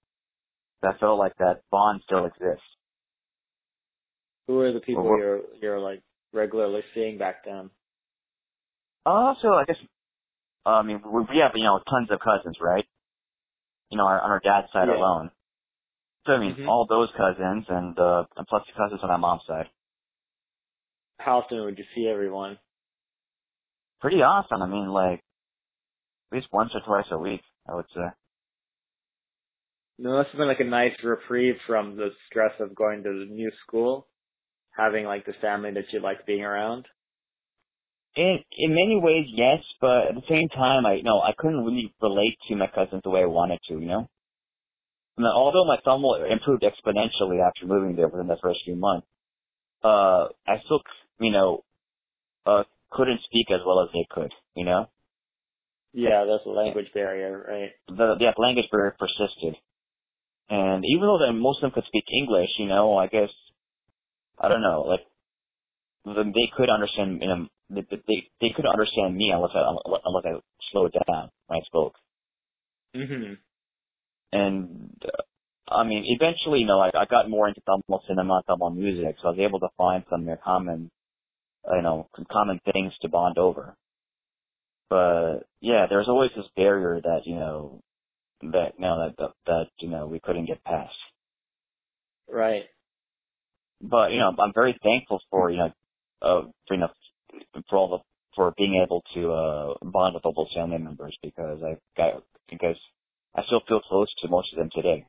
So I felt like that bond still exists. Who are the people you're like regularly seeing back then? So I guess, I mean, we have, you know, tons of cousins, right? You know, on our dad's side alone. So, I mean, all those cousins and plus the cousins on my mom's side. How often would you see everyone? Pretty often. I mean, like, at least once or twice a week, I would say. No, that's been like a nice reprieve from the stress of going to the new school, having like the family that you like being around. In many ways, yes, but at the same time, I couldn't really relate to my cousins the way I wanted to, you know. I mean, although my thumb improved exponentially after moving there within the first few months, I still, you know, couldn't speak as well as they could, you know. Yeah, that's a language barrier, right? The language barrier persisted, and even though most of them could speak English, you know, I guess. I don't know, like, they could understand, you know, they could understand me unless I slowed down when I spoke. And, I mean, eventually, you know, I got more into Tamil cinema, Tamil music, so I was able to find some common, you know, common things to bond over. But, yeah, there was always this barrier that we couldn't get past. Right. But you know, I'm very thankful for for being able to bond with all those family members because I still feel close to most of them today.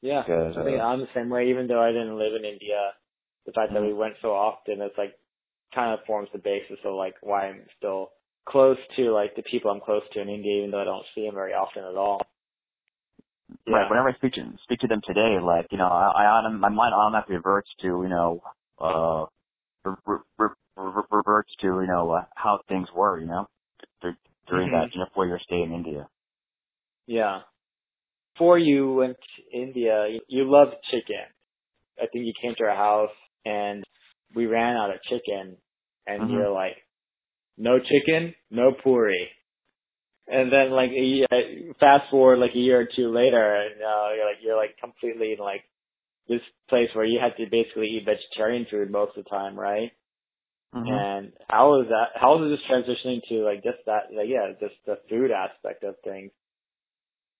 Yeah, I think I'm the same way. Even though I didn't live in India, the fact that we went so often, it's like kind of forms the basis of like why I'm still close to like the people I'm close to in India, even though I don't see them very often at all. Yeah. Right. Whenever I speak to them today, like you know, my mind automatically reverts to how things were, you know, during that 4-year stay in India. Yeah. Before you went to India, you loved chicken. I think you came to our house and we ran out of chicken, and you're like, "No chicken, no puri." And then, like, fast forward, like, a year or two later, and you're completely in, like, this place where you had to basically eat vegetarian food most of the time, right? And how was it just transitioning to, like, just that, like, yeah, just the food aspect of things?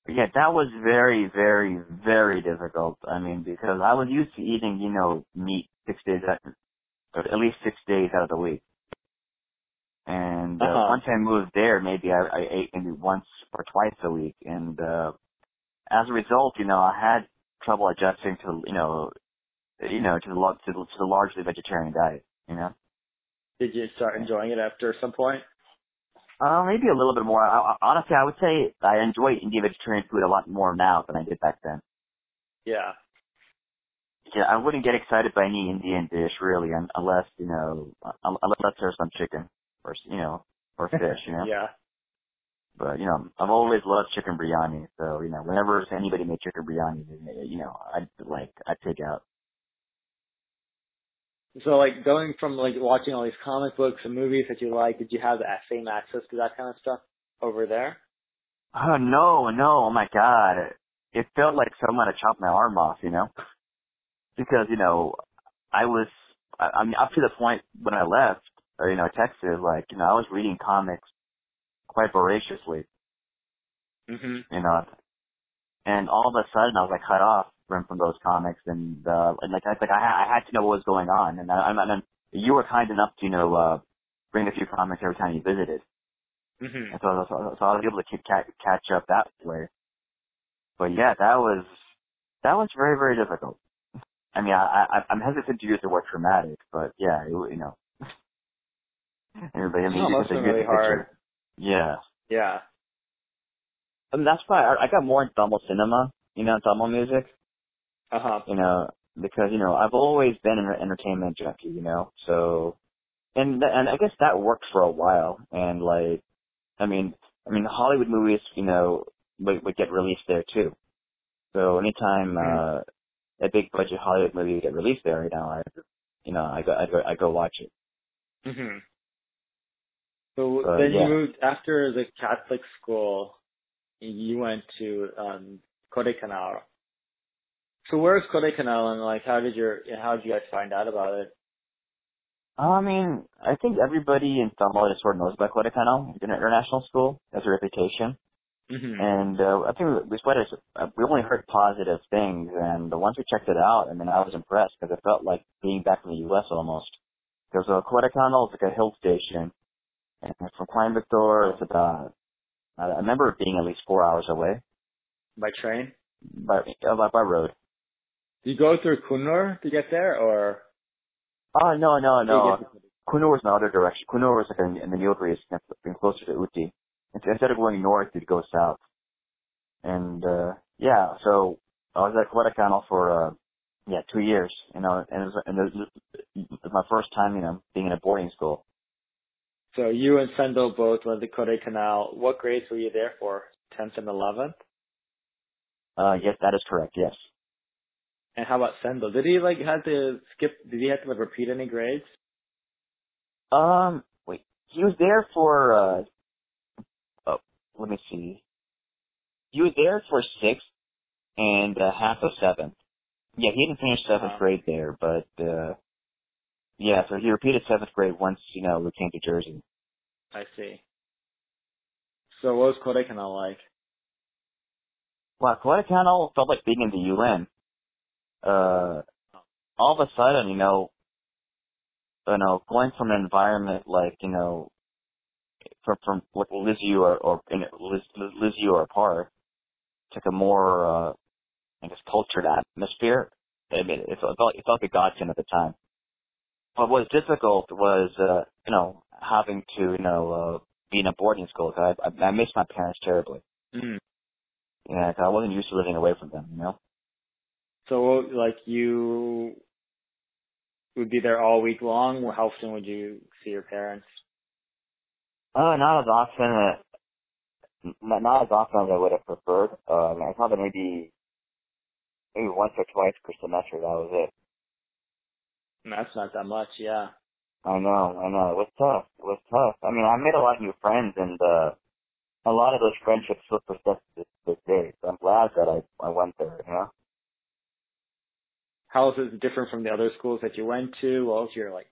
Yeah, that was very, very, very difficult. I mean, because I was used to eating, you know, meat 6 days, at least 6 days out of the week. And once I moved there, maybe I ate maybe once or twice a week. And as a result, you know, I had trouble adjusting to, to the largely vegetarian diet, you know. Did you start enjoying it after some point? Maybe a little bit more. Honestly, I would say I enjoy Indian vegetarian food a lot more now than I did back then. Yeah. Yeah, I wouldn't get excited by any Indian dish, really, unless, you know, unless there's some chicken or, you know, or fish, you know? Yeah. But, you know, I've always loved chicken biryani, so, you know, whenever anybody made chicken biryani, you know, I'd take out. So, like, going from, like, watching all these comic books and movies that you like, did you have that same access to that kind of stuff over there? Oh, no, oh my God. It felt like someone had chopped my arm off, you know? Because, you know, I mean, up to the point when I left, you know, Texas, like, you know, I was reading comics quite voraciously, mm-hmm. you know, and all of a sudden I was, like, cut off from those comics, and I had to know what was going on, and you were kind enough to, you know, bring a few comics every time you visited, mm-hmm. and so I was able to catch up that way. But yeah, that was very, very difficult. I mean, I'm hesitant to use the word traumatic, but yeah, you know, everybody. I mean, it's really hard. Yeah. Yeah. I mean, that's why I got more into Tamil cinema, you know, Tamil music. Uh-huh. You know, because, you know, I've always been an entertainment junkie, you know, so, and I guess that worked for a while, and, like, I mean, Hollywood movies, you know, would get released there, too. So anytime a big-budget Hollywood movie would get released there, you know, I go watch it. Mm-hmm. So then you moved, after the Catholic school, you went to Kodaikanal. So where's Kodaikanal, and like how did you guys find out about it? I mean, I think everybody in Tamil sort of knows about Kodaikanal. It's an international school, has a reputation, mm-hmm. and I think we only heard positive things. And once we checked it out, I mean, I was impressed because it felt like being back in the U.S. almost. Because Kodaikanal is like a hill station, and from Coimbatore, it's about I remember it being at least 4 hours away. By train? By road. Do you go through Kunnur to get there, or? Oh, no. Kunnur was in the other direction. Kunnur was like in the Nilgiri, closer to Uti. Instead of going north, you'd go south. And, yeah, so I was at Kodaikanal for, 2 years, you know, and it was my first time, you know, being in a boarding school. So you and Sendhil both went to Kodaikanal. What grades were you there for, 10th and 11th? Yes, that is correct, yes. And how about Sendhil? Did he have to like repeat any grades? He was there for let me see. He was there for 6th and half of 7th. Yeah, he didn't finish 7th grade there, but so he repeated 7th grade once, you know, we came to Jersey. I see. So what was Kodaikanal like? Well, Kodaikanal felt like being in the UN. All of a sudden, you know, going from an environment like, you know, from like Lisieux or Park to a more, I guess, cultured atmosphere. I mean, it felt like a godsend at the time. But what was difficult was, you know, having to, you know, be in a boarding school. I missed my parents terribly. Mm. Yeah, 'cause I wasn't used to living away from them, you know. So, like, you would be there all week long? How often would you see your parents? Not as often as I would have preferred. I probably maybe once or twice per semester. That was it. That's not that much, yeah. I know. It was tough. I mean, I made a lot of new friends, and a lot of those friendships still persist to this day. So I'm glad that I went there, you know. How is it different from the other schools that you went to? What was your, like,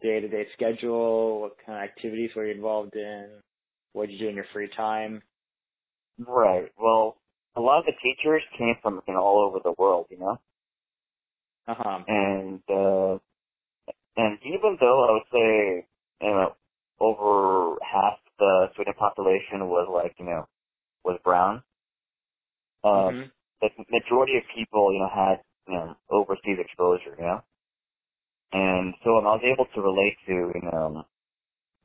day-to-day schedule? What kind of activities were you involved in? What did you do in your free time? Right. Well, a lot of the teachers came from, you know, all over the world, you know? Uh-huh. And even though I would say, you know, over half the student population was, like, you know, was brown, mm-hmm. the majority of people, you know, had, you know, overseas exposure, you know? And so I was able to relate to, you know,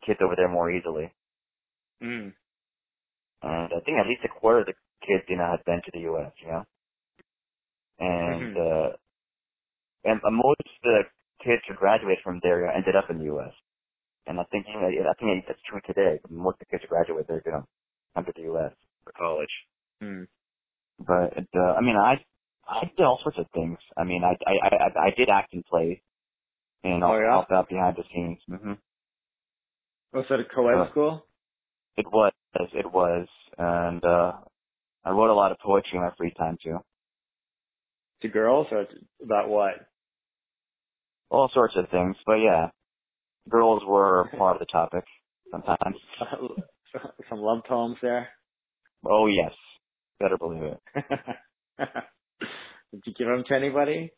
kids over there more easily. Mm. And I think at least a quarter of the kids, you know, had been to the U.S., you know. And and most of the kids who graduated from there ended up in the U.S. And I think, you know, I think that's true today. Most of the kids who graduate, they're going to come to the U.S. for college. Mm. But, I mean, I did all sorts of things. I mean, I did act and play, and all that behind the scenes. Mm-hmm. Was it a co-ed school? It was. And I wrote a lot of poetry in my free time, too. To girls, or about what? All sorts of things, but yeah. Girls were part of the topic sometimes. Some love poems there? Oh, yes. Better believe it. Did you give them to anybody?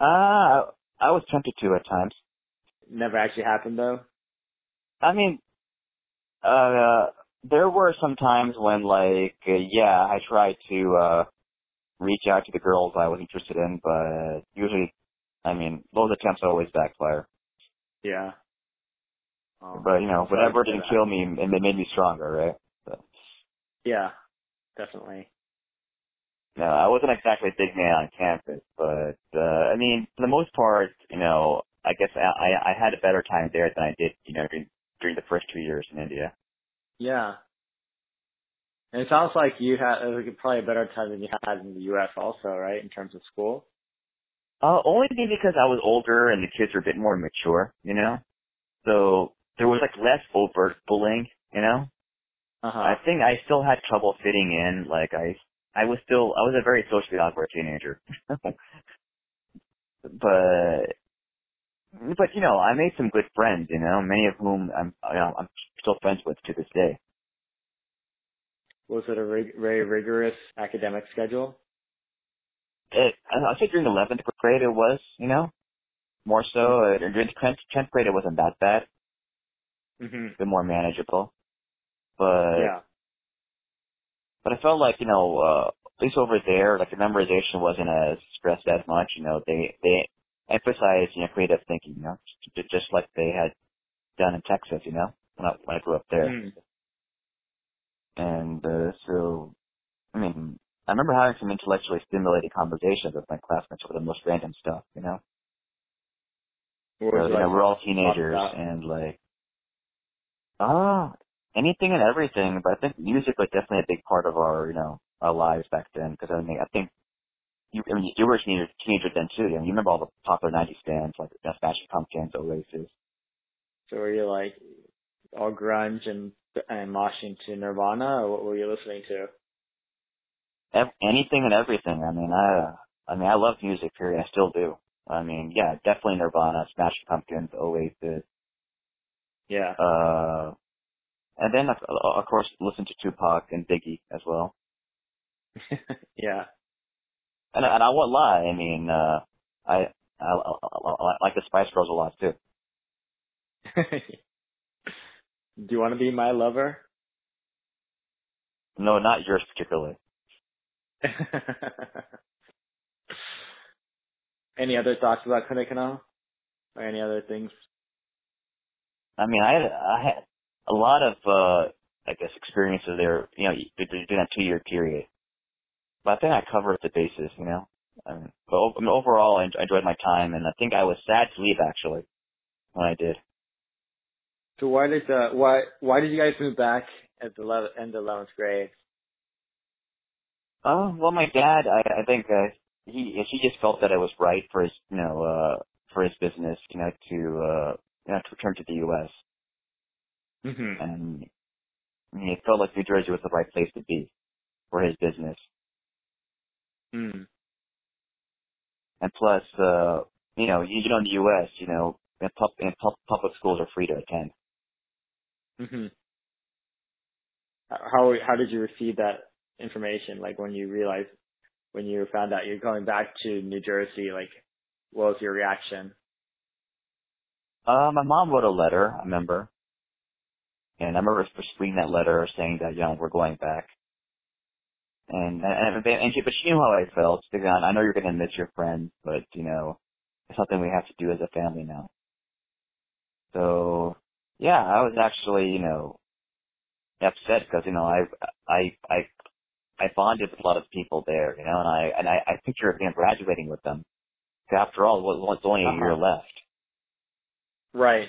I was tempted to at times. Never actually happened, though? I mean, there were some times when, like, I tried to reach out to the girls I was interested in, but usually, I mean, those attempts always backfire. Yeah. But, you know, whatever didn't kill me, and they made me stronger, right? So. Yeah, definitely. No, I wasn't exactly a big man on campus, but, I mean, for the most part, you know, I guess I had a better time there than I did, you know, during the first 2 years in India. Yeah. And it sounds like you had probably a better time than you had in the U.S. also, right, in terms of school? Only because I was older and the kids were a bit more mature, you know? So there was, like, less overt bullying, you know? Uh-huh. I think I still had trouble fitting in. Like, I was a very socially awkward teenager. But, you know, I made some good friends, you know, many of whom I'm still friends with to this day. Was it a very rigorous academic schedule? I'd say during 11th grade it was, you know, more so. During 10th grade it wasn't that bad. Mm-hmm. A bit more manageable. But, yeah. But I felt like, you know, at least over there, like the memorization wasn't as stressed as much. You know, they emphasized, you know, creative thinking, you know, just like they had done in Texas, you know, when I grew up there. Mm. And so, I mean, I remember having some intellectually stimulating conversations with my classmates over the most random stuff, you know. So, you know, we're all teenagers and like, anything and everything, but I think music was definitely a big part of our, you know, our lives back then. Because I mean, I think you were a teenager then too. You remember all the popular '90s bands like Smashing Pumpkins, Oasis. So were you like all grunge and moshing to Nirvana, or what were you listening to? Anything and everything. I mean, I love music. Period. I still do. I mean, yeah, definitely Nirvana, Smashing Pumpkins, Oasis. Yeah. And then, of course, listen to Tupac and Biggie as well. Yeah. And I won't lie. I mean, I like the Spice Girls a lot, too. Do you want to be my lover? No, not yours particularly. Any other thoughts about Kodaikanal? Or any other things? I mean, I had a lot of, I guess, experiences there, you know, during that 2-year period. But I think I covered the bases, you know. I mean, overall, I enjoyed my time, and I think I was sad to leave, actually, when I did. So why did you guys move back at the end of 11th grade? Well, my dad, I think he just felt that it was right for his, you know, for his business, you know, to return to the U.S. Mm-hmm. And I mean, it felt like New Jersey was the right place to be for his business. Mm. And plus, you know, in the U.S., you know, public schools are free to attend. Mm-hmm. How did you receive that information? Like when you found out you're going back to New Jersey, like what was your reaction? My mom wrote a letter, I remember. And I remember reading that letter saying that, you know, we're going back. But she knew how I felt. I know you're going to miss your friends, but, you know, it's something we have to do as a family now. So, yeah, I was actually, you know, upset because, you know, I bonded with a lot of people there, you know, and I picture it being graduating with them. After all, it's only a year left. Right.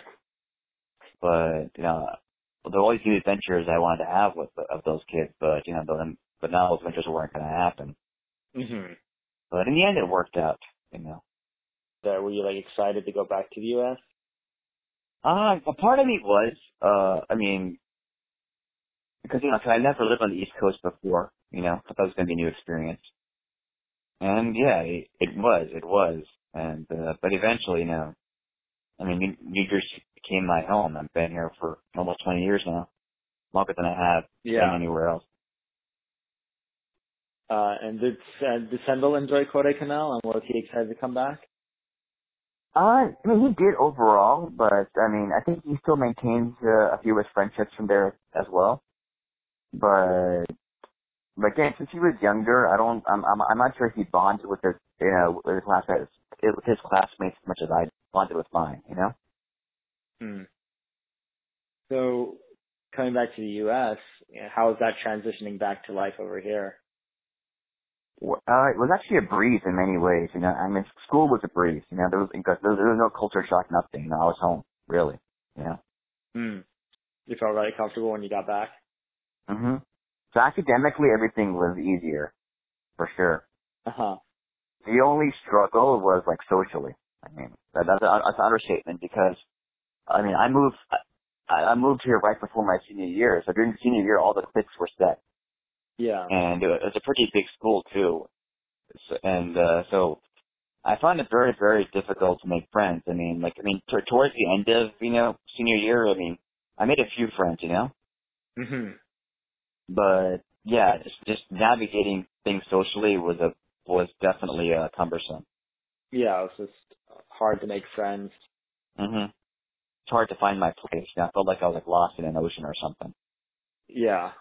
But, you know, there were always new adventures I wanted to have with of those kids, but, you know, but now those adventures weren't going to happen. Mm-hmm. But in the end, it worked out, you know. So were you, like, excited to go back to the U.S.? A part of me was, because, you know, I never lived on the East Coast before, you know, I thought it was going to be a new experience. And, yeah, it was. And, but eventually, you know, I mean, New Jersey became my home. I've been here for almost 20 years now, longer than I have been anywhere else. And did Sendhil enjoy Kodaikanal, and was he excited to come back? I mean, he did overall, but, I mean, I think he still maintains a few of his friendships from there as well. But again, since he was younger, I'm not sure if he bonded with his, you know, with his classmates as much as I bonded with mine, you know? Hmm. So, coming back to the U.S., how is that transitioning back to life over here? It was actually a breeze in many ways, you know. I mean, school was a breeze, you know. There was no culture shock, nothing. You know, I was home, really, you know. Hmm. You felt really comfortable when you got back? Mm-hmm. So academically, everything was easier, for sure. Uh-huh. The only struggle was, like, socially. I mean, that's an understatement because, I mean, I moved here right before my senior year. So during the senior year, all the cliques were set. Yeah. And it was a pretty big school, too. And so I found it very, very difficult to make friends. I mean, towards the end of, you know, senior year, I mean, I made a few friends, you know? Mm-hmm. But, yeah, just navigating things socially was definitely cumbersome. Yeah, it was just hard to make friends. Mm-hmm. It's hard to find my place. You know, I felt like I was, like, lost in an ocean or something. Yeah.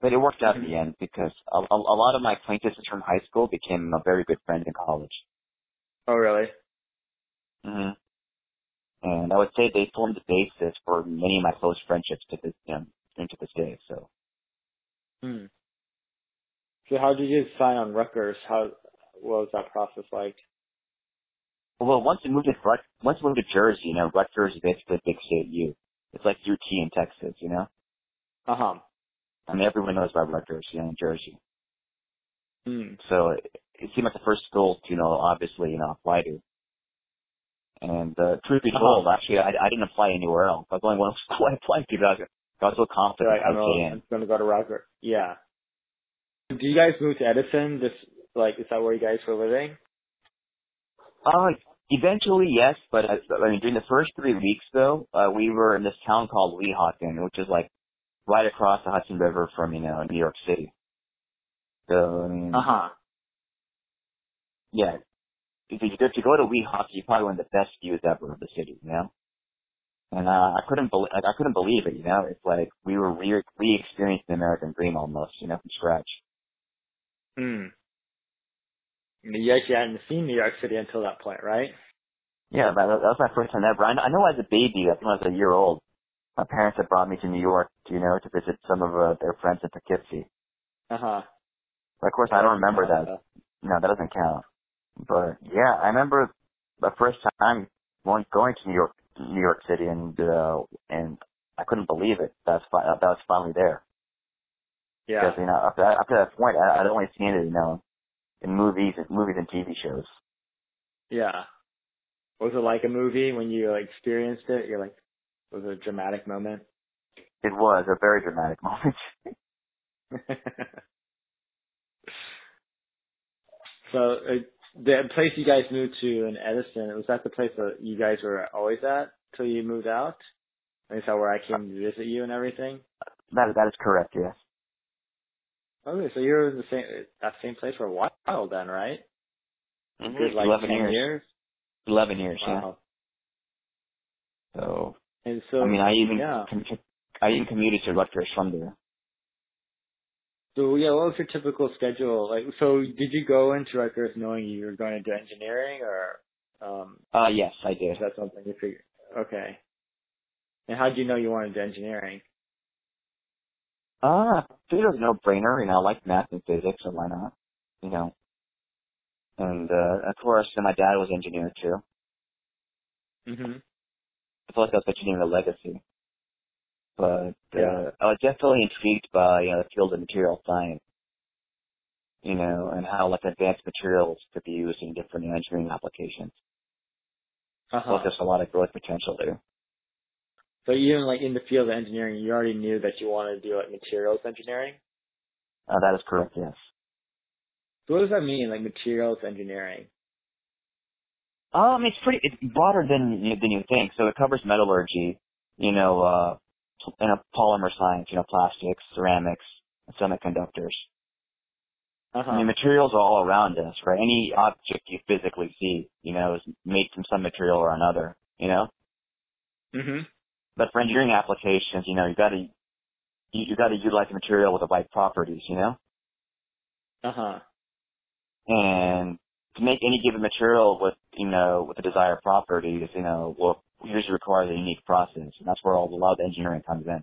But it worked out in the end because a lot of my acquaintances from high school became a very good friend in college. Oh, really? Mm-hmm. And I would say they formed the basis for many of my close friendships to this day, so... Hmm. So how did you sign on Rutgers? What was that process like? Well, once we moved to Jersey, you know, Rutgers is basically a big state U. It's like UT in Texas, you know? Uh-huh. I mean, everyone knows about Rutgers, you know, in Jersey. Hmm. So it seemed like the first school to, you know, obviously, you know, apply to. And truth be told, actually, I didn't apply anywhere else. I was only one school I applied to, I was so confident I was going to go to Rutgers. Yeah. Do you guys move to Edison? Is that where you guys were living? Eventually, yes. But, I mean, during the first 3 weeks, though, we were in this town called Weehawken, which is, like, right across the Hudson River from, you know, New York City. So, I mean... Uh-huh. Yeah. If you go to Weehawken, you probably one of the best views ever of the city, you know? And I couldn't believe it, you know. It's like we were re-experienced the American dream almost, you know, from scratch. Hmm. You actually hadn't seen New York City until that point, right? Yeah, but that was my first time ever. I know as a baby, I think I was a year old, my parents had brought me to New York, you know, to visit some of their friends in Poughkeepsie. Uh-huh. But of course, I don't remember that. No, that doesn't count. But yeah, I remember the first time going to New York City, and I couldn't believe it. That was finally there. Yeah. Because, you know, after that point, I'd only seen it, you know, in movies and TV shows. Yeah. Was it like a movie when you experienced it? You're like, was it a dramatic moment? It was a very dramatic moment. So. The place you guys moved to in Edison, was that the place that you guys were always at till you moved out? Is that where I came to visit you and everything? That is correct, yes. Okay, so you were in that same place for a while then, right? Mm-hmm. It was like 11 years. 11 years, wow. Yeah. So, I mean, I even commuted to Rutgers from there. So, yeah, what was your typical schedule? Did you go into Rutgers knowing you were going to do engineering or? Yes, I did. Is that something you figured? Okay. And how did you know you wanted to do engineering? Theater's a no-brainer. You know, I like math and physics, so why not? You know. And, of course, and my dad was an engineer, too. Mm-hmm. I feel like I was mentioning the legacy. But I was definitely intrigued by, you know, the field of material science, you know, and how, like, advanced materials could be used in different engineering applications. Uh-huh. I feel like there's a lot of growth potential there. So even, like, in the field of engineering, you already knew that you wanted to do, like, materials engineering? That is correct, yes. So what does that mean, like, materials engineering? It's broader than you think. So it covers metallurgy, you know, and polymer science, you know, plastics, ceramics, and semiconductors. Uh-huh. I mean, materials are all around us, right? Any object you physically see, you know, is made from some material or another, you know? Mm-hmm. But for engineering applications, you know, you got to utilize the material with the right properties, you know? Uh-huh. And to make any given material with, you know, with the desired properties, you know, will usually require a unique process. And that's where a lot of engineering comes in.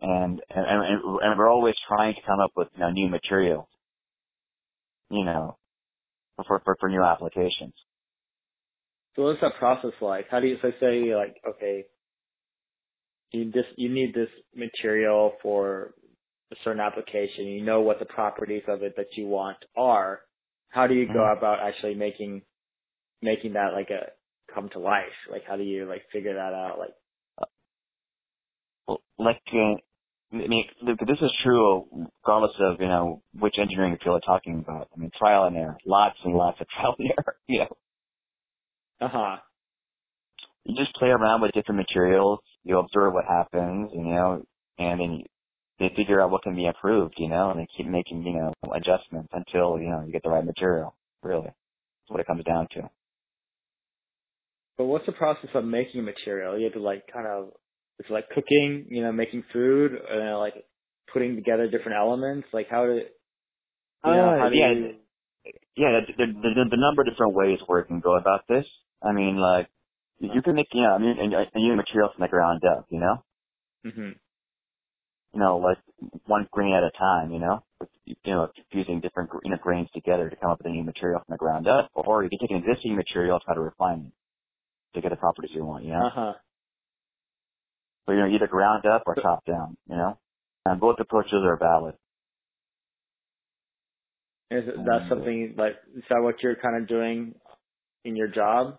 And we're always trying to come up with, you know, new materials, you know, for new applications. So what's that process like? How do you say, like, okay, you need this material for a certain application, you know what the properties of it that you want are. How do you go about actually making that, like, a come to life? Like, how do you, like, figure that out? Look, this is true regardless of, you know, which engineering field we're talking about. I mean, trial and error, lots and lots of trial and error, you know. Uh-huh. You just play around with different materials. You observe what happens, you know, and then they figure out what can be improved, you know, and they keep making, you know, adjustments until, you know, you get the right material, really. That's what it comes down to. But what's the process of making material? You have to, like, kind of, it's like cooking, you know, making food, and like, putting together different elements. Like, the number of different ways where you can go about this. I mean, like, you can make, you know, I mean, and you material from the ground up, you know? Mm-hmm. You know, like, one grain at a time, you know? You know, fusing different, you know, grains together to come up with a new material from the ground up. Or you can take an existing material and try to refine it to get the properties you want, you know? Uh-huh. So, you know, either ground up or top down, you know? And both approaches are valid. Is that what you're kind of doing in your job?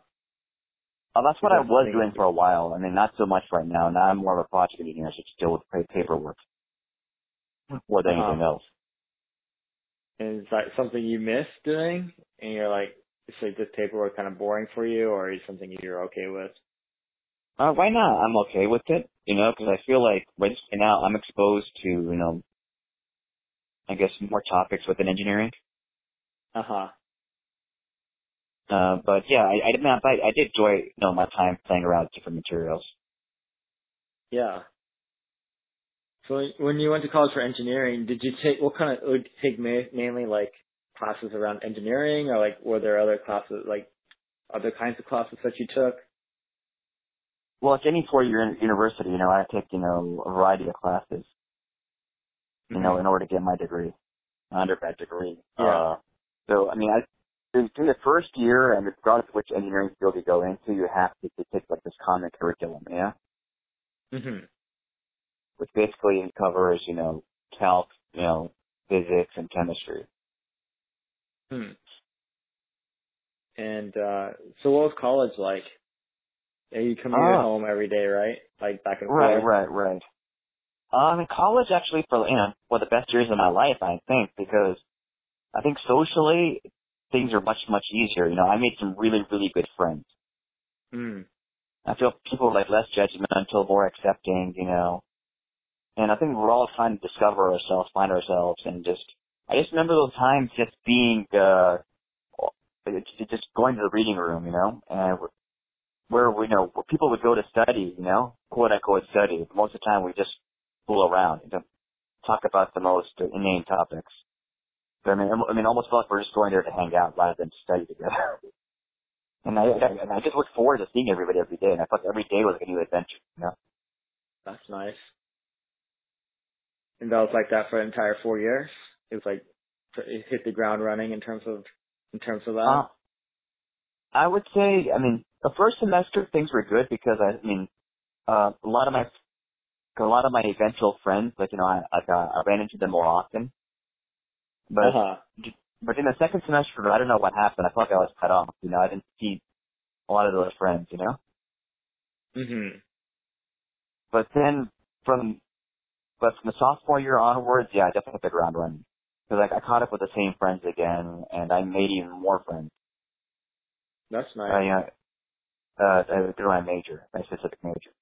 That's what I was doing for a while. I mean, not so much right now. Now I'm more of a project engineer, so I deal with paperwork more than anything else. And is that something you miss doing? And you're like, is like this paperwork kind of boring for you, or is it something you're okay with? Why not? I'm okay with it, you know, because I feel like right now I'm exposed to, you know, I guess more topics within engineering. Uh-huh. But yeah, I did enjoy, you know, my time playing around with different materials. Yeah. So when you went to college for engineering, did you take mainly like classes around engineering, or like were there other classes, like other kinds of classes that you took? Well, it's any 4-year university, you know, I took, you know, a variety of classes, you know, in order to get my degree, my undergrad degree. Yeah. So, I mean, during the first year, and regardless of which engineering field you go into, you have to take, like, this common curriculum, yeah? Mm-hmm. Which basically covers, you know, calc, you know, physics and chemistry. Hmm. And so what was college like? Yeah, you commuted home every day, right? Like, back and forth? Right. College actually for, you know, one of the best years of my life, I think, because I think socially things are much, much easier. You know, I made some really, really good friends. Mm. I feel people are, like, less judgmental, more accepting, you know. And I think we're all trying to discover ourselves, find ourselves, and I just remember those times just being, just going to the reading room, you know, and where people would go to study, you know, quote unquote study. Most of the time we just fool around and talk about the most inane topics. But I mean, almost felt like we're just going there to hang out rather than study together. And I just looked forward to seeing everybody every day, and I thought every day was like a new adventure, you know? That's nice. And that was like that for an entire 4 years. It was like, it hit the ground running in terms of that. I would say, I mean, the first semester things were good because a lot of my eventual friends, I ran into them more often. But but in the second semester, I don't know what happened. I felt like I was cut off. I didn't see a lot of those friends. Mhm. But then from the sophomore year onwards, I definitely hit the ground running. Because I caught up with the same friends again, and I made even more friends. That's nice. Through my specific major.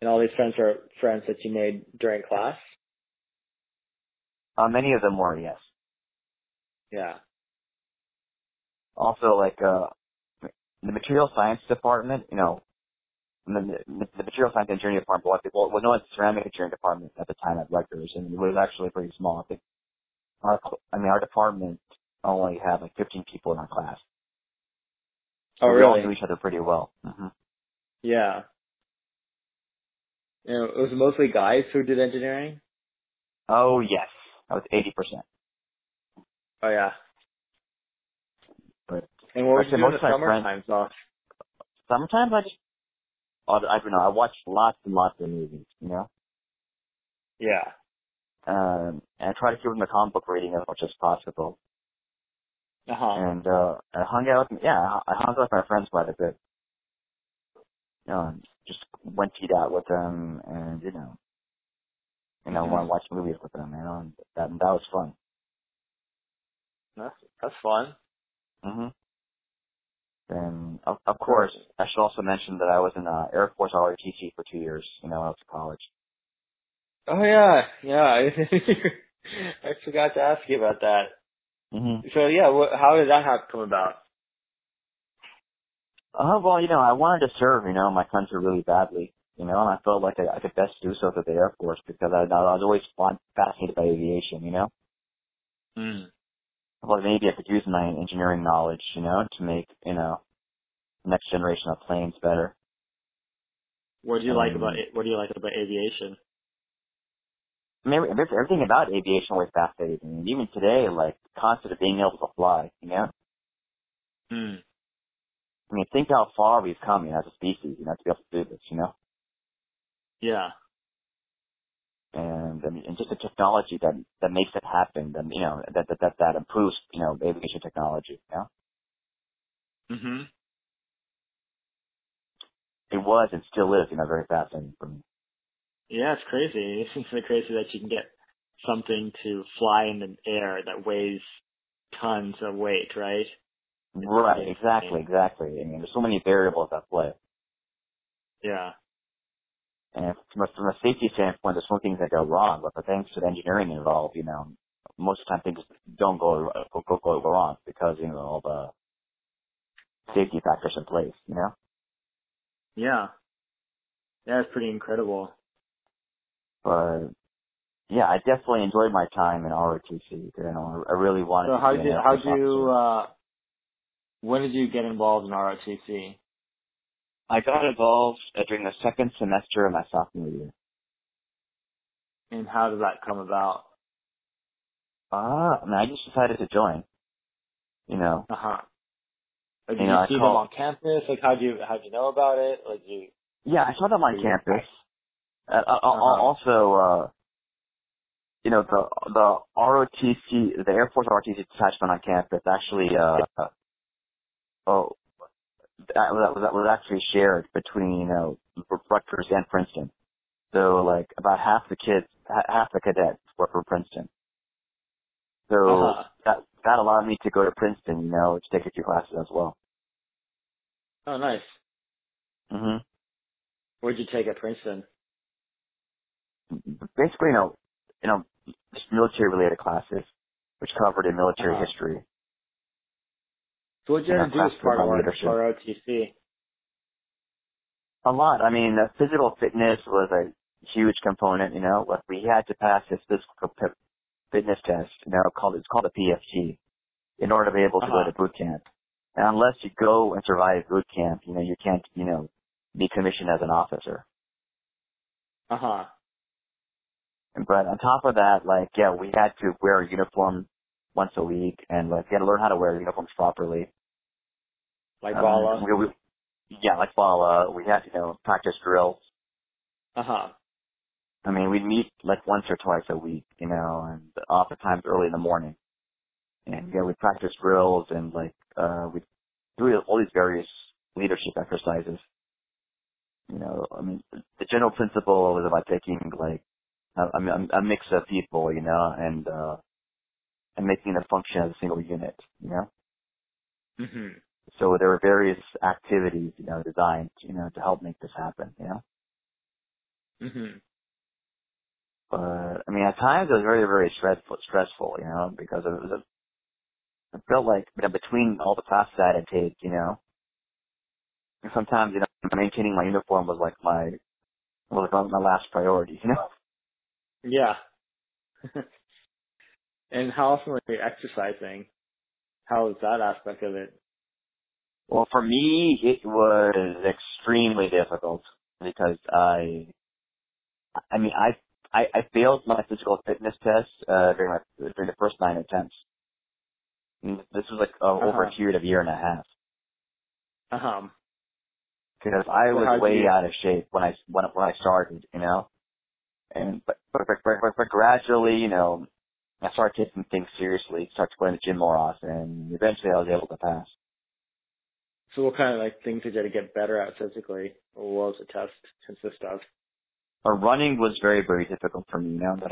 And all these friends are friends that you made during class? Many of them were, yes. Yeah. Also, the material science department, the material science engineering department, no, it's the ceramic engineering department at the time at Rutgers, and it was actually pretty small. I think our department only had 15 people in our class. Oh, really? We all knew each other pretty well. Mm-hmm. Yeah. It was mostly guys who did engineering? Oh, yes. That was 80%. Oh, yeah. But, and what was you doing in the summertime? Sometimes I don't know. I watched lots and lots of movies, Yeah. And I try to keep with my comic book reading as much as possible. And I hung out with my friends quite a bit. Just went to eat out with them, and watch movies with them. And that was fun. That's fun. Mhm. And of course, I should also mention that I was in Air Force ROTC for 2 years. When I was in college. Oh yeah. I forgot to ask you about that. Mm-hmm. So how did that come about? I wanted to serve, my country really badly, and I felt like I could best do so through the Air Force because I was always fascinated by aviation, I thought maybe I could use my engineering knowledge, to make, next generation of planes better. What do you like about aviation? I mean, everything about aviation always fascinated me. And even today, the concept of being able to fly, I mean, think how far we've come, as a species, to be able to do this, Yeah. And, just the technology that makes it happen, and, that improves, aviation technology, It was and still is, very fascinating for me. Yeah, it's crazy. It seems really crazy that you can get something to fly in the air that weighs tons of weight, right? Right, exactly. I mean, there's so many variables at play. Yeah. And from a safety standpoint, there's some things that go wrong, but the things with engineering involved, most of the time things don't go wrong because, all the safety factors in place, Yeah. Yeah, it's pretty incredible. But I definitely enjoyed my time in ROTC. I really wanted. So when did you get involved in ROTC? I got involved during the second semester of my sophomore year. And how did that come about? I just decided to join. Did you see them on campus? How'd you know about it? I saw them on campus. Also, the ROTC, the Air Force ROTC detachment on campus actually, that was actually shared between, Rutgers and Princeton. So, about half the cadets were from Princeton. So that allowed me to go to Princeton, to take a few classes as well. Oh, nice. Mhm. What'd you take at Princeton? Basically, just military-related classes, which covered in military history. So what did you do as part of ROTC? A lot. I mean, physical fitness was a huge component, we had to pass this physical fitness test, it's called a PFT, in order to be able to go to boot camp. And unless you go and survive boot camp, you can't, be commissioned as an officer. But on top of that, like, yeah, we had to wear a uniform once a week, and, like, we had to learn how to wear uniforms properly. Like Bala? Like Bala. We had, practice drills. Uh-huh. I mean, we'd meet, like, once or twice a week, and oftentimes early in the morning. And, we'd practice drills and, like, we'd do all these various leadership exercises. I mean, the general principle was about taking, like, a mix of people, and making them function as a single unit, Mm-hmm. So there were various activities, designed, to help make this happen, Mm-hmm. But, I mean, at times it was very, very stressful, because it was I felt like, between all the classes I had to take, and sometimes, maintaining my uniform was like my last priority, Yeah. And how often were you exercising? How was that aspect of it? Well, for me, it was extremely difficult because I failed my physical fitness test during the first 9 attempts. And this was like over a period of a year and a half. Because I was way out of shape when I started, And but gradually, I started taking things seriously, started going to the gym more often, and eventually I was able to pass. So what kind of, like, things did you have to get better at physically, or what was the test consist of? Running was very, very difficult for me, I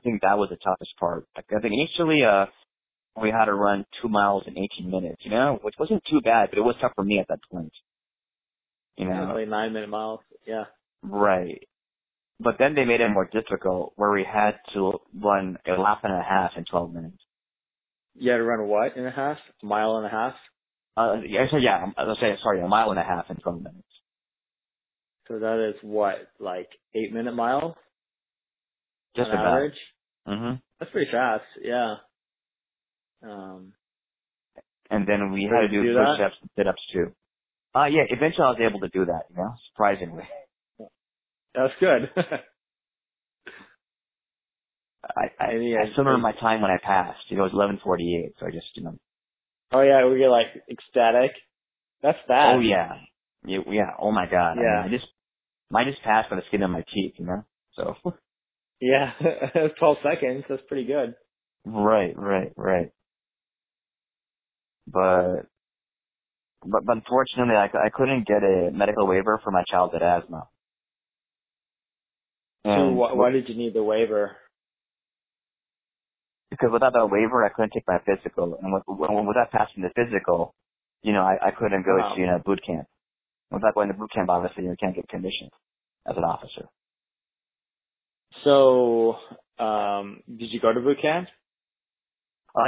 think that was the toughest part. I think initially we had to run 2 miles in 18 minutes, which wasn't too bad, but it was tough for me at that point. Probably 9-minute miles, yeah. Right. But then they made it more difficult, where we had to run a lap and a half in 12 minutes. You had to run what and a half? A mile and a half? A mile and a half in 12 minutes. So that is what, like 8-minute mile? Just about. On average? Mm-hmm. That's pretty fast, yeah. And then we had to do push-ups and sit-ups too. Yeah, eventually I was able to do that, surprisingly. That's good. I still remember my time when I passed. It was 11:48, so I just, Oh, yeah, were you, like, ecstatic? That's that. Oh, yeah. Yeah, oh, my God. Yeah. I just passed by the skin of my teeth, So. Yeah, 12 seconds. That's pretty good. Right. But unfortunately, I couldn't get a medical waiver for my childhood asthma. And so why did you need the waiver? Because without that waiver, I couldn't take my physical. And without passing the physical, I couldn't go to, boot camp. Without going to boot camp, obviously, you can't get conditioned as an officer. So, did you go to boot camp?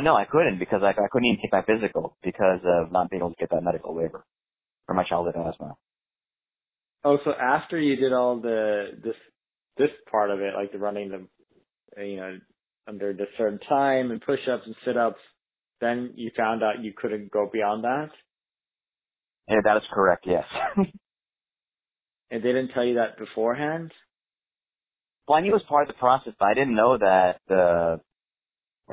No, I couldn't because I couldn't even take my physical because of not being able to get that medical waiver for my childhood asthma. Oh, so after you did all this part of it, like the running the, under a certain time and push-ups and sit-ups, then you found out you couldn't go beyond that? Yeah, that is correct, yes. And they didn't tell you that beforehand? Well, I knew it was part of the process, but I didn't know that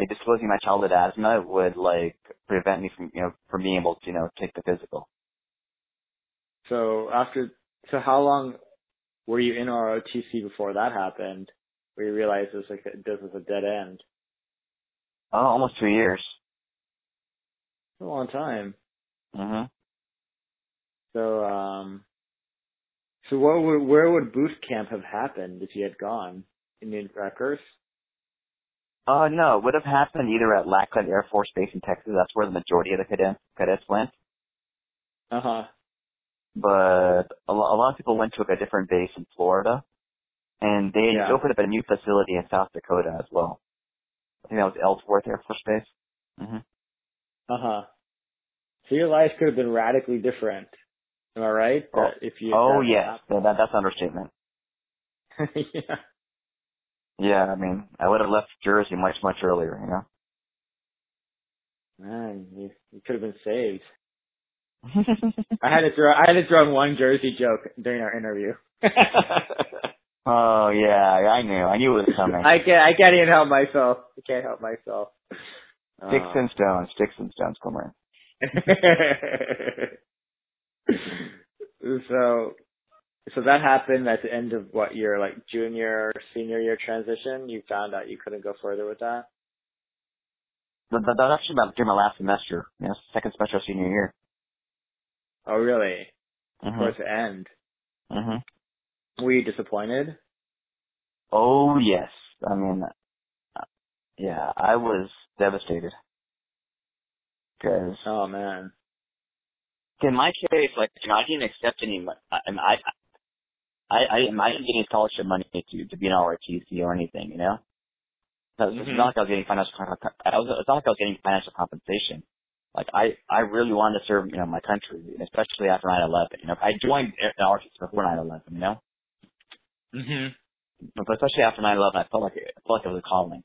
disclosing my childhood asthma would, like, prevent me from, from being able to, take the physical. So how long were you in ROTC before that happened, where you realized this was a dead end? Oh, almost 2 years. That's a long time. Mm-hmm. So where would boot camp have happened if you had gone? Indian Crackers? No, it would have happened either at Lackland Air Force Base in Texas. That's where the majority of the cadets went. Uh-huh. But a lot of people went to a different base in Florida, and they opened up a new facility in South Dakota as well. I think that was Ellsworth Air Force Base. Mm-hmm. Uh-huh. So your life could have been radically different. Am I right? That's an understatement. Yeah. Yeah, I mean, I would have left Jersey much, much earlier, Man, you could have been saved. I had to throw in one Jersey joke during our interview. Oh, yeah, I knew it was coming. I can't even help myself. I can't help myself. Sticks and stones, Kumran. So that happened at the end of what year, like junior, senior year transition? You found out you couldn't go further with that? That was actually about during my last semester, second semester of senior year. Oh, really? Mm-hmm. Towards the end? Mm-hmm. Were you disappointed? Oh, yes. I mean, yeah, I was devastated. Cause, oh, man. In my case, like, I didn't accept any money. I didn't get any scholarship money to be an ROTC or anything, you know? So mm-hmm. It's not like I was getting financial compensation. Like, I really wanted to serve, you know, my country, especially after 9/11. You know, I joined the ROTC before 9/11, you know? Mm-hmm. But especially after 9/11, I felt like it was a calling.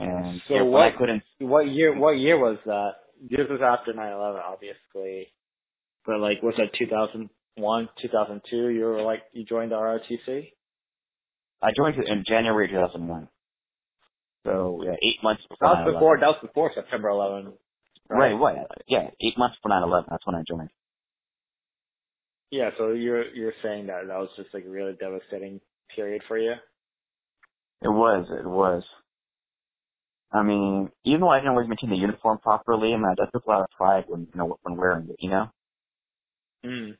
And so what year was that? This was after 9/11, obviously. But, like, was that 2001, 2002? You were, like, you joined the ROTC? I joined in January 2001. So, yeah, 8 months before 9/11. That was before September 11. Right. Yeah, 8 months before 9/11. That's when I joined. Yeah, so you're saying that was just, like, a really devastating period for you? It was. I mean, even though I didn't always maintain the uniform properly, I mean, I took a lot of pride when wearing it, you know? Mm.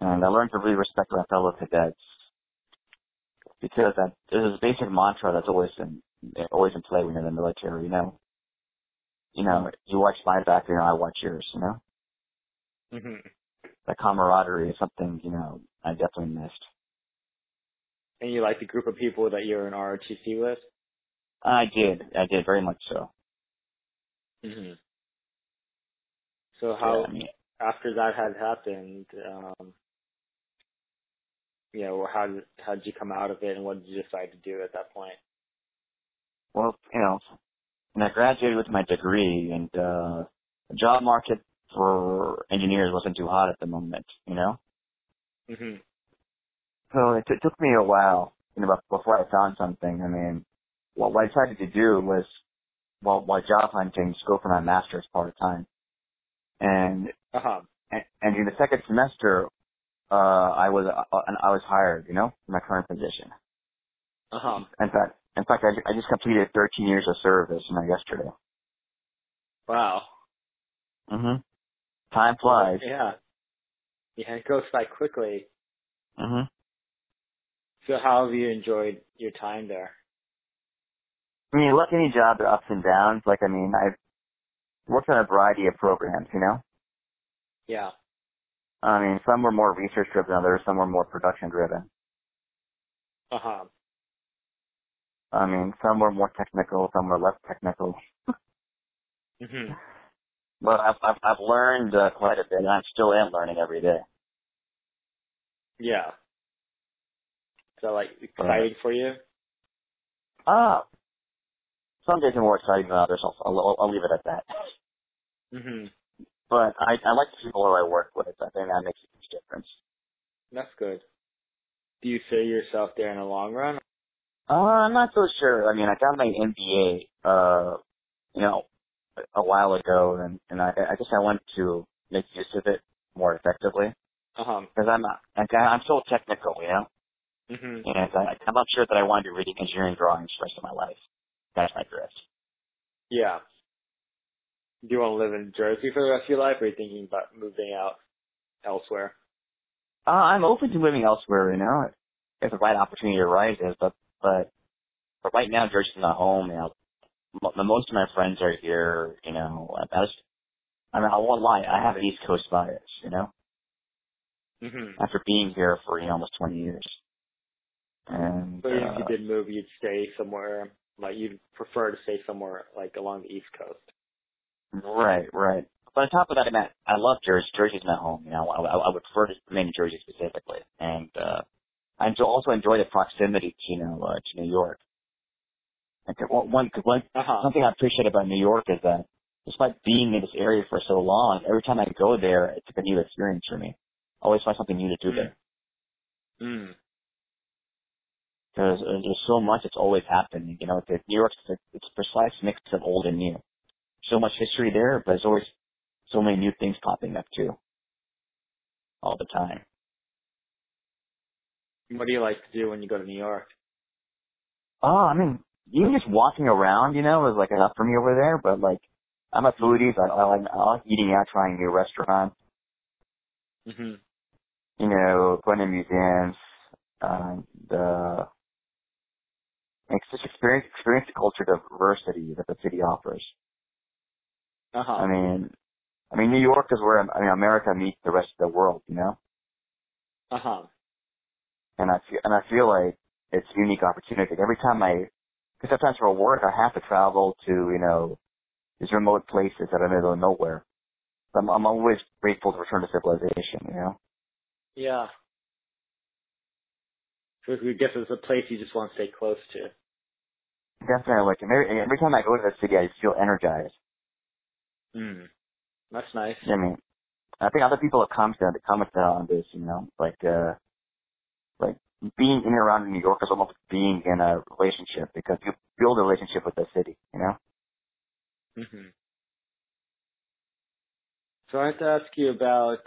And I learned to really respect my fellow cadets because there's this basic mantra that's always in play when you're in the military, you know? You know, you watch my back, you know, I watch yours, you know? Mm-hmm. That camaraderie is something, you know, I definitely missed. And you like the group of people that you're in ROTC with? I did, very much so. Mm-hmm. So after that had happened, how did you come out of it, and what did you decide to do at that point? Well, you know, when I graduated with my degree, and the job market for engineers wasn't too hot at the moment, you know? Mm-hmm. So it took me a while, you know, before I found something. I mean, what I decided to do was, while job hunting, just go for my master's part-time. And in the second semester, I was hired, you know, for my current position. Uh-huh. In fact, I just completed 13 years of service, you know, yesterday. Wow. Mm-hmm. Time flies. Yeah. Yeah, it goes by quickly. Mm-hmm. So how have you enjoyed your time there? I mean, like any job, there are ups and downs. Like, I mean, I've worked on a variety of programs, you know? Yeah. I mean, some were more research-driven than others. Some were more production-driven. Uh-huh. I mean, some were more technical. Some were less technical. Mm-hmm. But I've learned quite a bit, and I still am learning every day. Yeah. So, like, exciting for you? Some days are more exciting than others. I'll leave it at that. Mm-hmm. But I like the people I work with. I think that makes a huge difference. That's good. Do you see yourself there in the long run? I'm not so sure. I mean, I got my MBA, a while ago, and I guess I want to make use of it more effectively. Uh-huh. Because I'm so technical, you know? Mm-hmm. And I'm not sure that I want to do reading engineering drawings for the rest of my life. That's my drift. Yeah. Do you want to live in Jersey for the rest of your life, or are you thinking about moving out elsewhere? I'm open to moving elsewhere, you know, if the right opportunity arises. But right now, Jersey's not home. You know, most of my friends are here. You know, I won't lie. I have an East Coast bias. You know, mm-hmm. After being here for almost 20 years. And so if you did move, you'd stay somewhere. Like, you'd prefer to stay somewhere, like, along the East Coast. Right. But on top of that, I love Jersey. Jersey's my home, you know. I would prefer to remain in Jersey specifically. And I also enjoy the proximity to New York. And something I appreciate about New York is that, despite being in this area for so long, every time I go there, it's a new experience for me. I always find something new to do there. Because there's so much that's always happening. You know, New York's it's a precise mix of old and new. So much history there, but there's always so many new things popping up too, all the time. What do you like to do when you go to New York? I mean, even just walking around, you know, is like enough for me over there. But like, I'm a foodie, so I like eating out, trying new restaurants. Mm-hmm. You know, going to museums, just experience the culture diversity that the city offers. Uh-huh. I mean, New York is where America meets the rest of the world, you know. Uh huh. And I feel like it's a unique opportunity. Every time because sometimes for work I have to travel to, you know, these remote places that are in the middle of nowhere. So I'm always grateful to return to civilization, you know. Yeah. So I guess it's a place you just want to stay close to. Definitely. Like every time I go to the city, I feel energized. Hmm. That's nice. I mean, I think other people have commented on this, you know, like being in and around New York is almost being in a relationship because you build a relationship with the city, you know? Mm-hmm. So I have to ask you about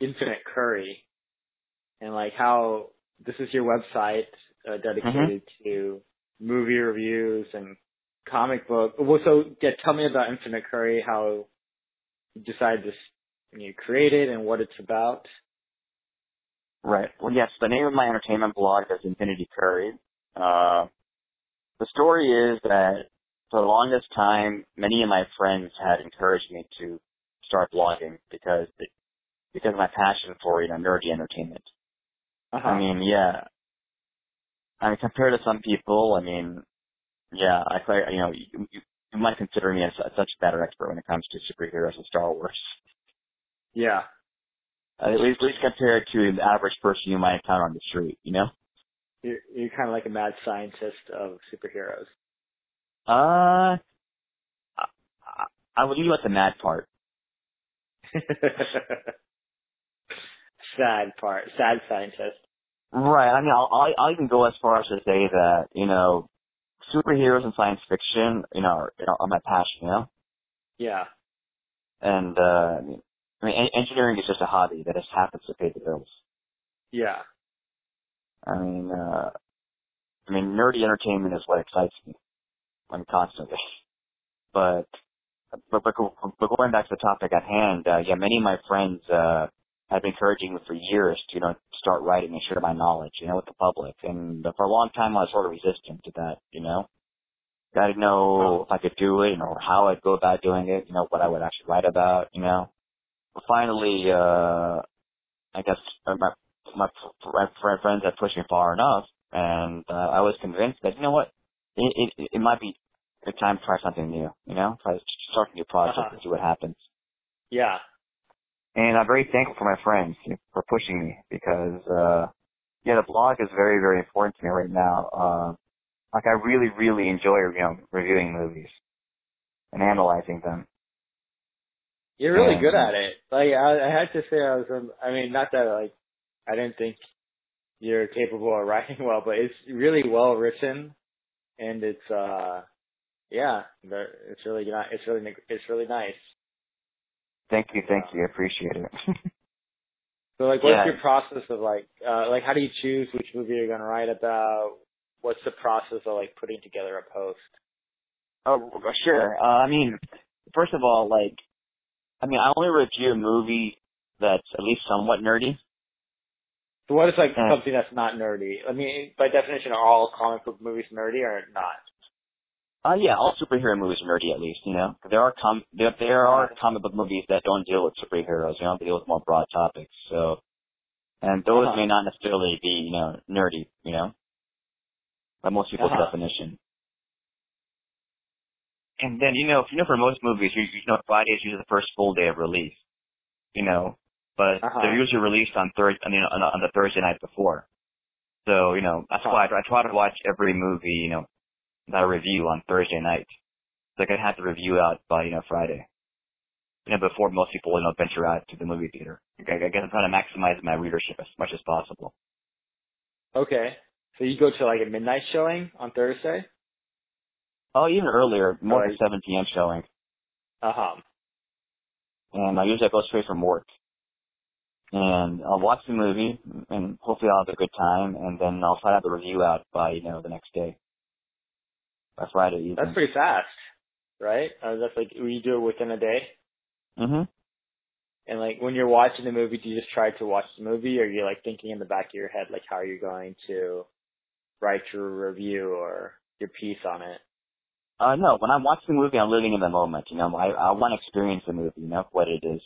Infinite Curry and, like, how this is your website dedicated to movie reviews and comic book. Well, so yeah, tell me about Infinite Curry, how you decided you create it and what it's about. Right. Well, yes, the name of my entertainment blog is Infinity Curry. The story is that for the longest time, many of my friends had encouraged me to start blogging because of my passion for, you know, nerdy entertainment. Uh-huh. Compared to some people, yeah, you might consider me as such a better expert when it comes to superheroes and Star Wars. Yeah. At least compared to the average person you might encounter on the street, you know? You're kind of like a mad scientist of superheroes. I would leave out the mad part. Sad part. Sad scientist. Right. I'll even go as far as to say that, you know, superheroes and science fiction, are my passion, you know? Yeah. And, engineering is just a hobby that just happens to pay the bills. Yeah. Nerdy entertainment is what excites me. Constantly. But going back to the topic at hand, many of my friends have been encouraging me for years to, start writing and share my knowledge, with the public. And for a long time, I was sort of resistant to that, I didn't know if I could do it, or how I'd go about doing it, what I would actually write about, But finally, I guess my friends had pushed me far enough, and I was convinced that, it might be the time to try something new, start a new project and see what happens. Yeah. And I'm very thankful for my friends for pushing me because, the blog is very, very important to me right now. I really, really enjoy, reviewing movies and analyzing them. You're really good at it. Like, I had to say not that, I didn't think you're capable of writing well, but it's really well written and it's, it's really nice. Thank you. I appreciate it. So, what's your process of, how do you choose which movie you're going to write about? What's the process of, putting together a post? Oh, sure. First of all, I only review a movie that's at least somewhat nerdy. So what is, something that's not nerdy? By definition, are all comic book movies nerdy or not? All superhero movies are nerdy at least, There are comic book movies that don't deal with superheroes, they deal with more broad topics, so, and those may not necessarily be, nerdy, by most people's definition. And then, for most movies, Friday is usually the first full day of release, but they're usually released on the Thursday night before. So, that's why I try to watch every movie, that I review on Thursday night. So I could have to review out by, Friday. before most people venture out to the movie theater. I guess I'm trying to maximize my readership as much as possible. Okay. So you go to a midnight showing on Thursday? Oh, even earlier, more than 7 p.m. showing. Uh-huh. And I usually go straight from work. And I'll watch the movie, and hopefully I'll have a good time, and then I'll try to have the review out by, the next day. By Friday evening. That's pretty fast, right? That's you do it within a day? Mm-hmm. And, when you're watching the movie, do you just try to watch the movie, or are you, thinking in the back of your head, how are you going to write your review or your piece on it? No, when I'm watching the movie, I'm living in the moment, I want to experience the movie, what it is,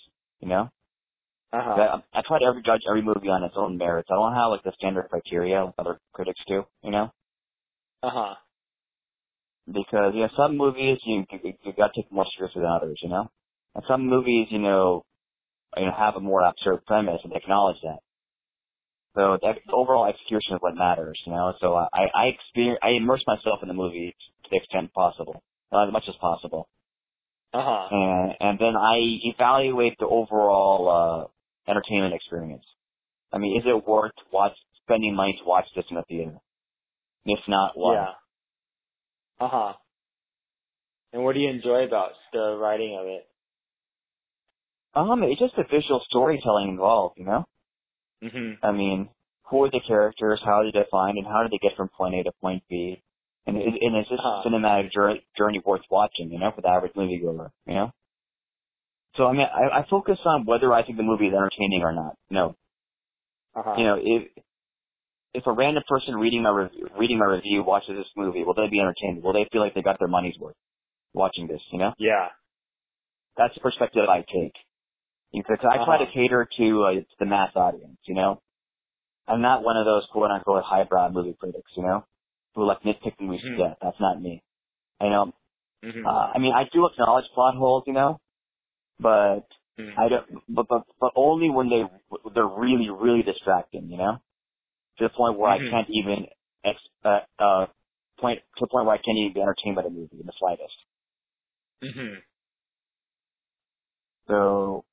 Uh-huh. I try to judge every movie on its own merits. I don't have, the standard criteria other critics do, Uh-huh. Because, some movies, you got to take more seriously than others, And some movies, have a more absurd premise, and acknowledge that. So the overall execution is what matters, So I immerse myself in the movie to the extent possible, as much as possible. Uh-huh. And then I evaluate the overall entertainment experience. I mean, is it worth spending money to watch this in a theater? If not, why? Yeah. Uh-huh. And what do you enjoy about the writing of it? It's just the visual storytelling involved, Mm-hmm. I mean, who are the characters, how are they defined, and how do they get from point A to point B? And it's just a cinematic journey worth watching, for the average moviegoer, So, I focus on whether I think the movie is entertaining or not. No. Uh-huh. If a random person reading my review watches this movie, will they be entertained? Will they feel like they got their money's worth watching this, Yeah. That's the perspective I take. Because I try to cater to the mass audience, I'm not one of those quote-unquote highbrow movie critics, who nitpick the movies to death. That's not me. Mm-hmm. I do acknowledge plot holes, but I don't. But only when they're really, really distracting, to the point where I can't even to the point where I can't even be entertained by the movie in the slightest. Mm-hmm. So,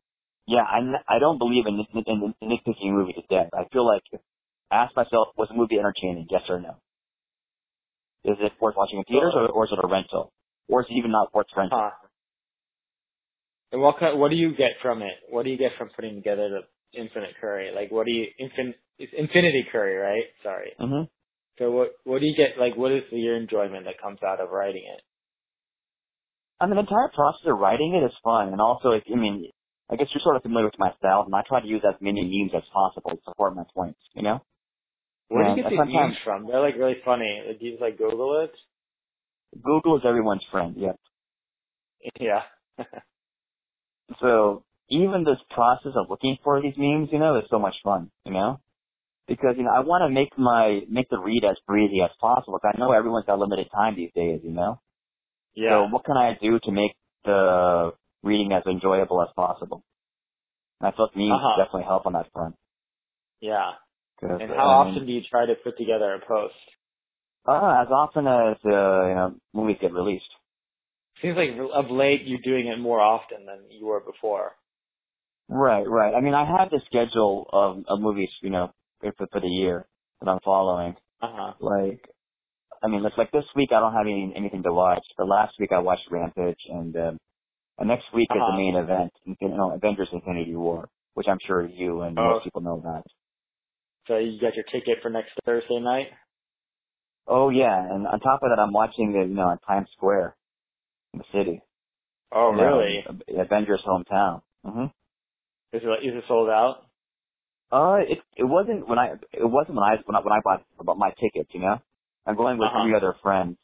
yeah, I don't believe in nitpicking a movie to death. I feel ask myself, was the movie entertaining? Yes or no. Is it worth watching in theaters, or is it a rental? Or is it even not worth renting? Huh. And what do you get from it? What do you get from putting together the Infinite Curry? It's Infinity Curry, right? Sorry. Mm-hmm. So what do you get, what is your enjoyment that comes out of writing it? The entire process of writing it is fun. And also, I guess you're sort of familiar with my style, and I try to use as many memes as possible to support my points, Where do you get these memes from? They're, really funny. Do you just, Google it? Google is everyone's friend, yep. Yeah. So even this process of looking for these memes, is so much fun, Because, I want to make the read as breezy as possible, because I know everyone's got limited time these days, Yeah. So what can I do to make the reading as enjoyable as possible? And I thought memes definitely help on that front. Yeah. And how often do you try to put together a post? As often as movies get released. Seems like of late you're doing it more often than you were before. Right. I have the schedule of movies, for the year that I'm following. Uh-huh. This week I don't have anything to watch. The last week I watched Rampage, and next week is the main event, Avengers: Infinity War, which I'm sure you and most people know about. So you got your ticket for next Thursday night? Oh, yeah. And on top of that, I'm watching it, on Times Square in the city. Oh, really? Avengers hometown. Mm-hmm. Is it sold out? It wasn't when I bought my tickets, I'm going with three other friends.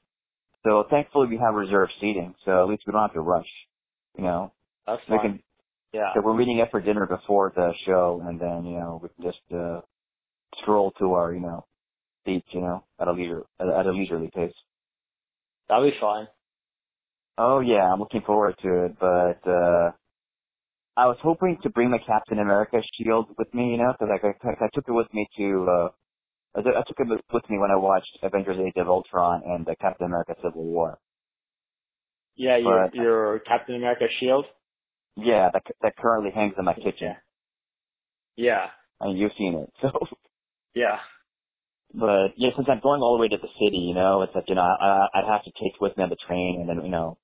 So thankfully we have reserved seating, so at least we don't have to rush, That's fine. So we're meeting up for dinner before the show, and then, we can just, stroll to our, beach, at a leisurely pace. That'll be fine. Oh, yeah, I'm looking forward to it, but, I was hoping to bring the Captain America shield with me, because I took it with me when I watched Avengers: Age of Ultron and the Captain America Civil War. Yeah, your Captain America shield? Yeah, that currently hangs in my kitchen. Yeah. I mean, you've seen it, so. Yeah. But, yeah, since I'm going all the way to the city, you know, it's like, you know, I'd have to take with me on the train and then, you know,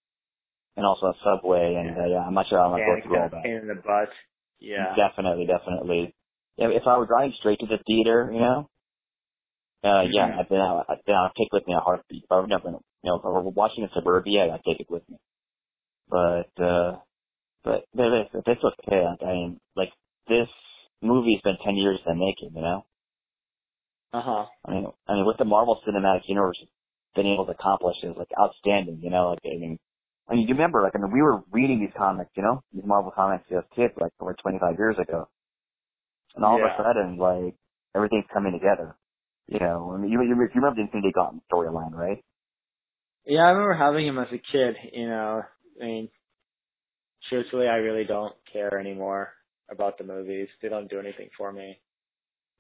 and also a subway, and yeah, I'm not sure how I'm going to go about it. In the butt. Yeah. Definitely, definitely. If I were driving straight to the theater, you know, yeah, then I'd take with me a heartbeat. Or, no, you know, if I were watching a Suburbia, I'd take it with me. But it's okay. I mean, like, this movie's been 10 years in the making, you know? Uh-huh. I mean, what the Marvel Cinematic Universe has been able to accomplish is, like, outstanding, you know? Like, I mean, you remember, like, I mean, we were reading these comics, you know? These Marvel comics as kids, like, over 25 years ago. And all of a sudden, like, everything's coming together. You know, I mean, you remember the Infinity Gauntlet storyline, right? Yeah, I remember having him as a kid, you know. I mean, truthfully, I really don't care anymore about the movies. They don't do anything for me.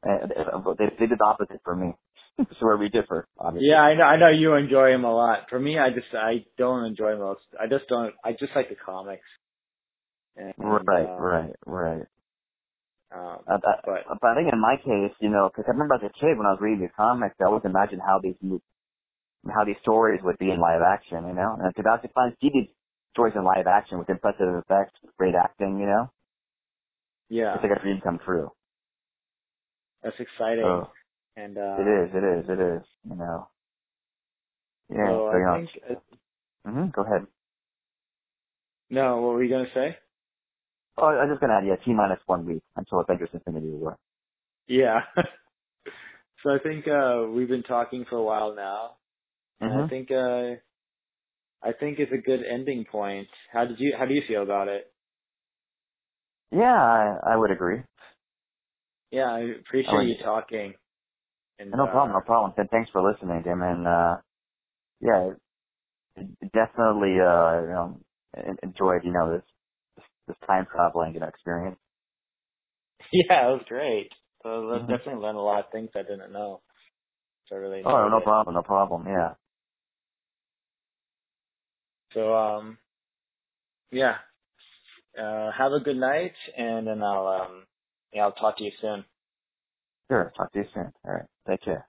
They did the opposite for me. That's where we differ, obviously. Yeah, I know you enjoy them a lot. For me, I don't enjoy most. I just don't. I just like the comics. And, right. But I think in my case, you know, because I remember as a kid when I was reading these comics, I always imagined how these stories would be in live action, you know. And to find TV stories in live action with impressive effects, great acting, you know. Yeah, it's like a dream come true. That's exciting. So, and it is. You know. Yeah. So go ahead. No, what were you gonna say? Oh, I was just going to add, T-1 week until Avengers: Infinity War. Yeah. So I think we've been talking for a while now. Mm-hmm. And I think it's a good ending point. How do you feel about it? Yeah, I would agree. Yeah, I appreciate you talking. And, no problem. And thanks for listening, Jim. And yeah, definitely enjoyed, you know, this time traveling experience. Yeah, it was great. So I definitely learned a lot of things I didn't know. So I really no problem. Yeah. So yeah. Have a good night, and then I'll talk to you soon. Sure, talk to you soon. All right, take care.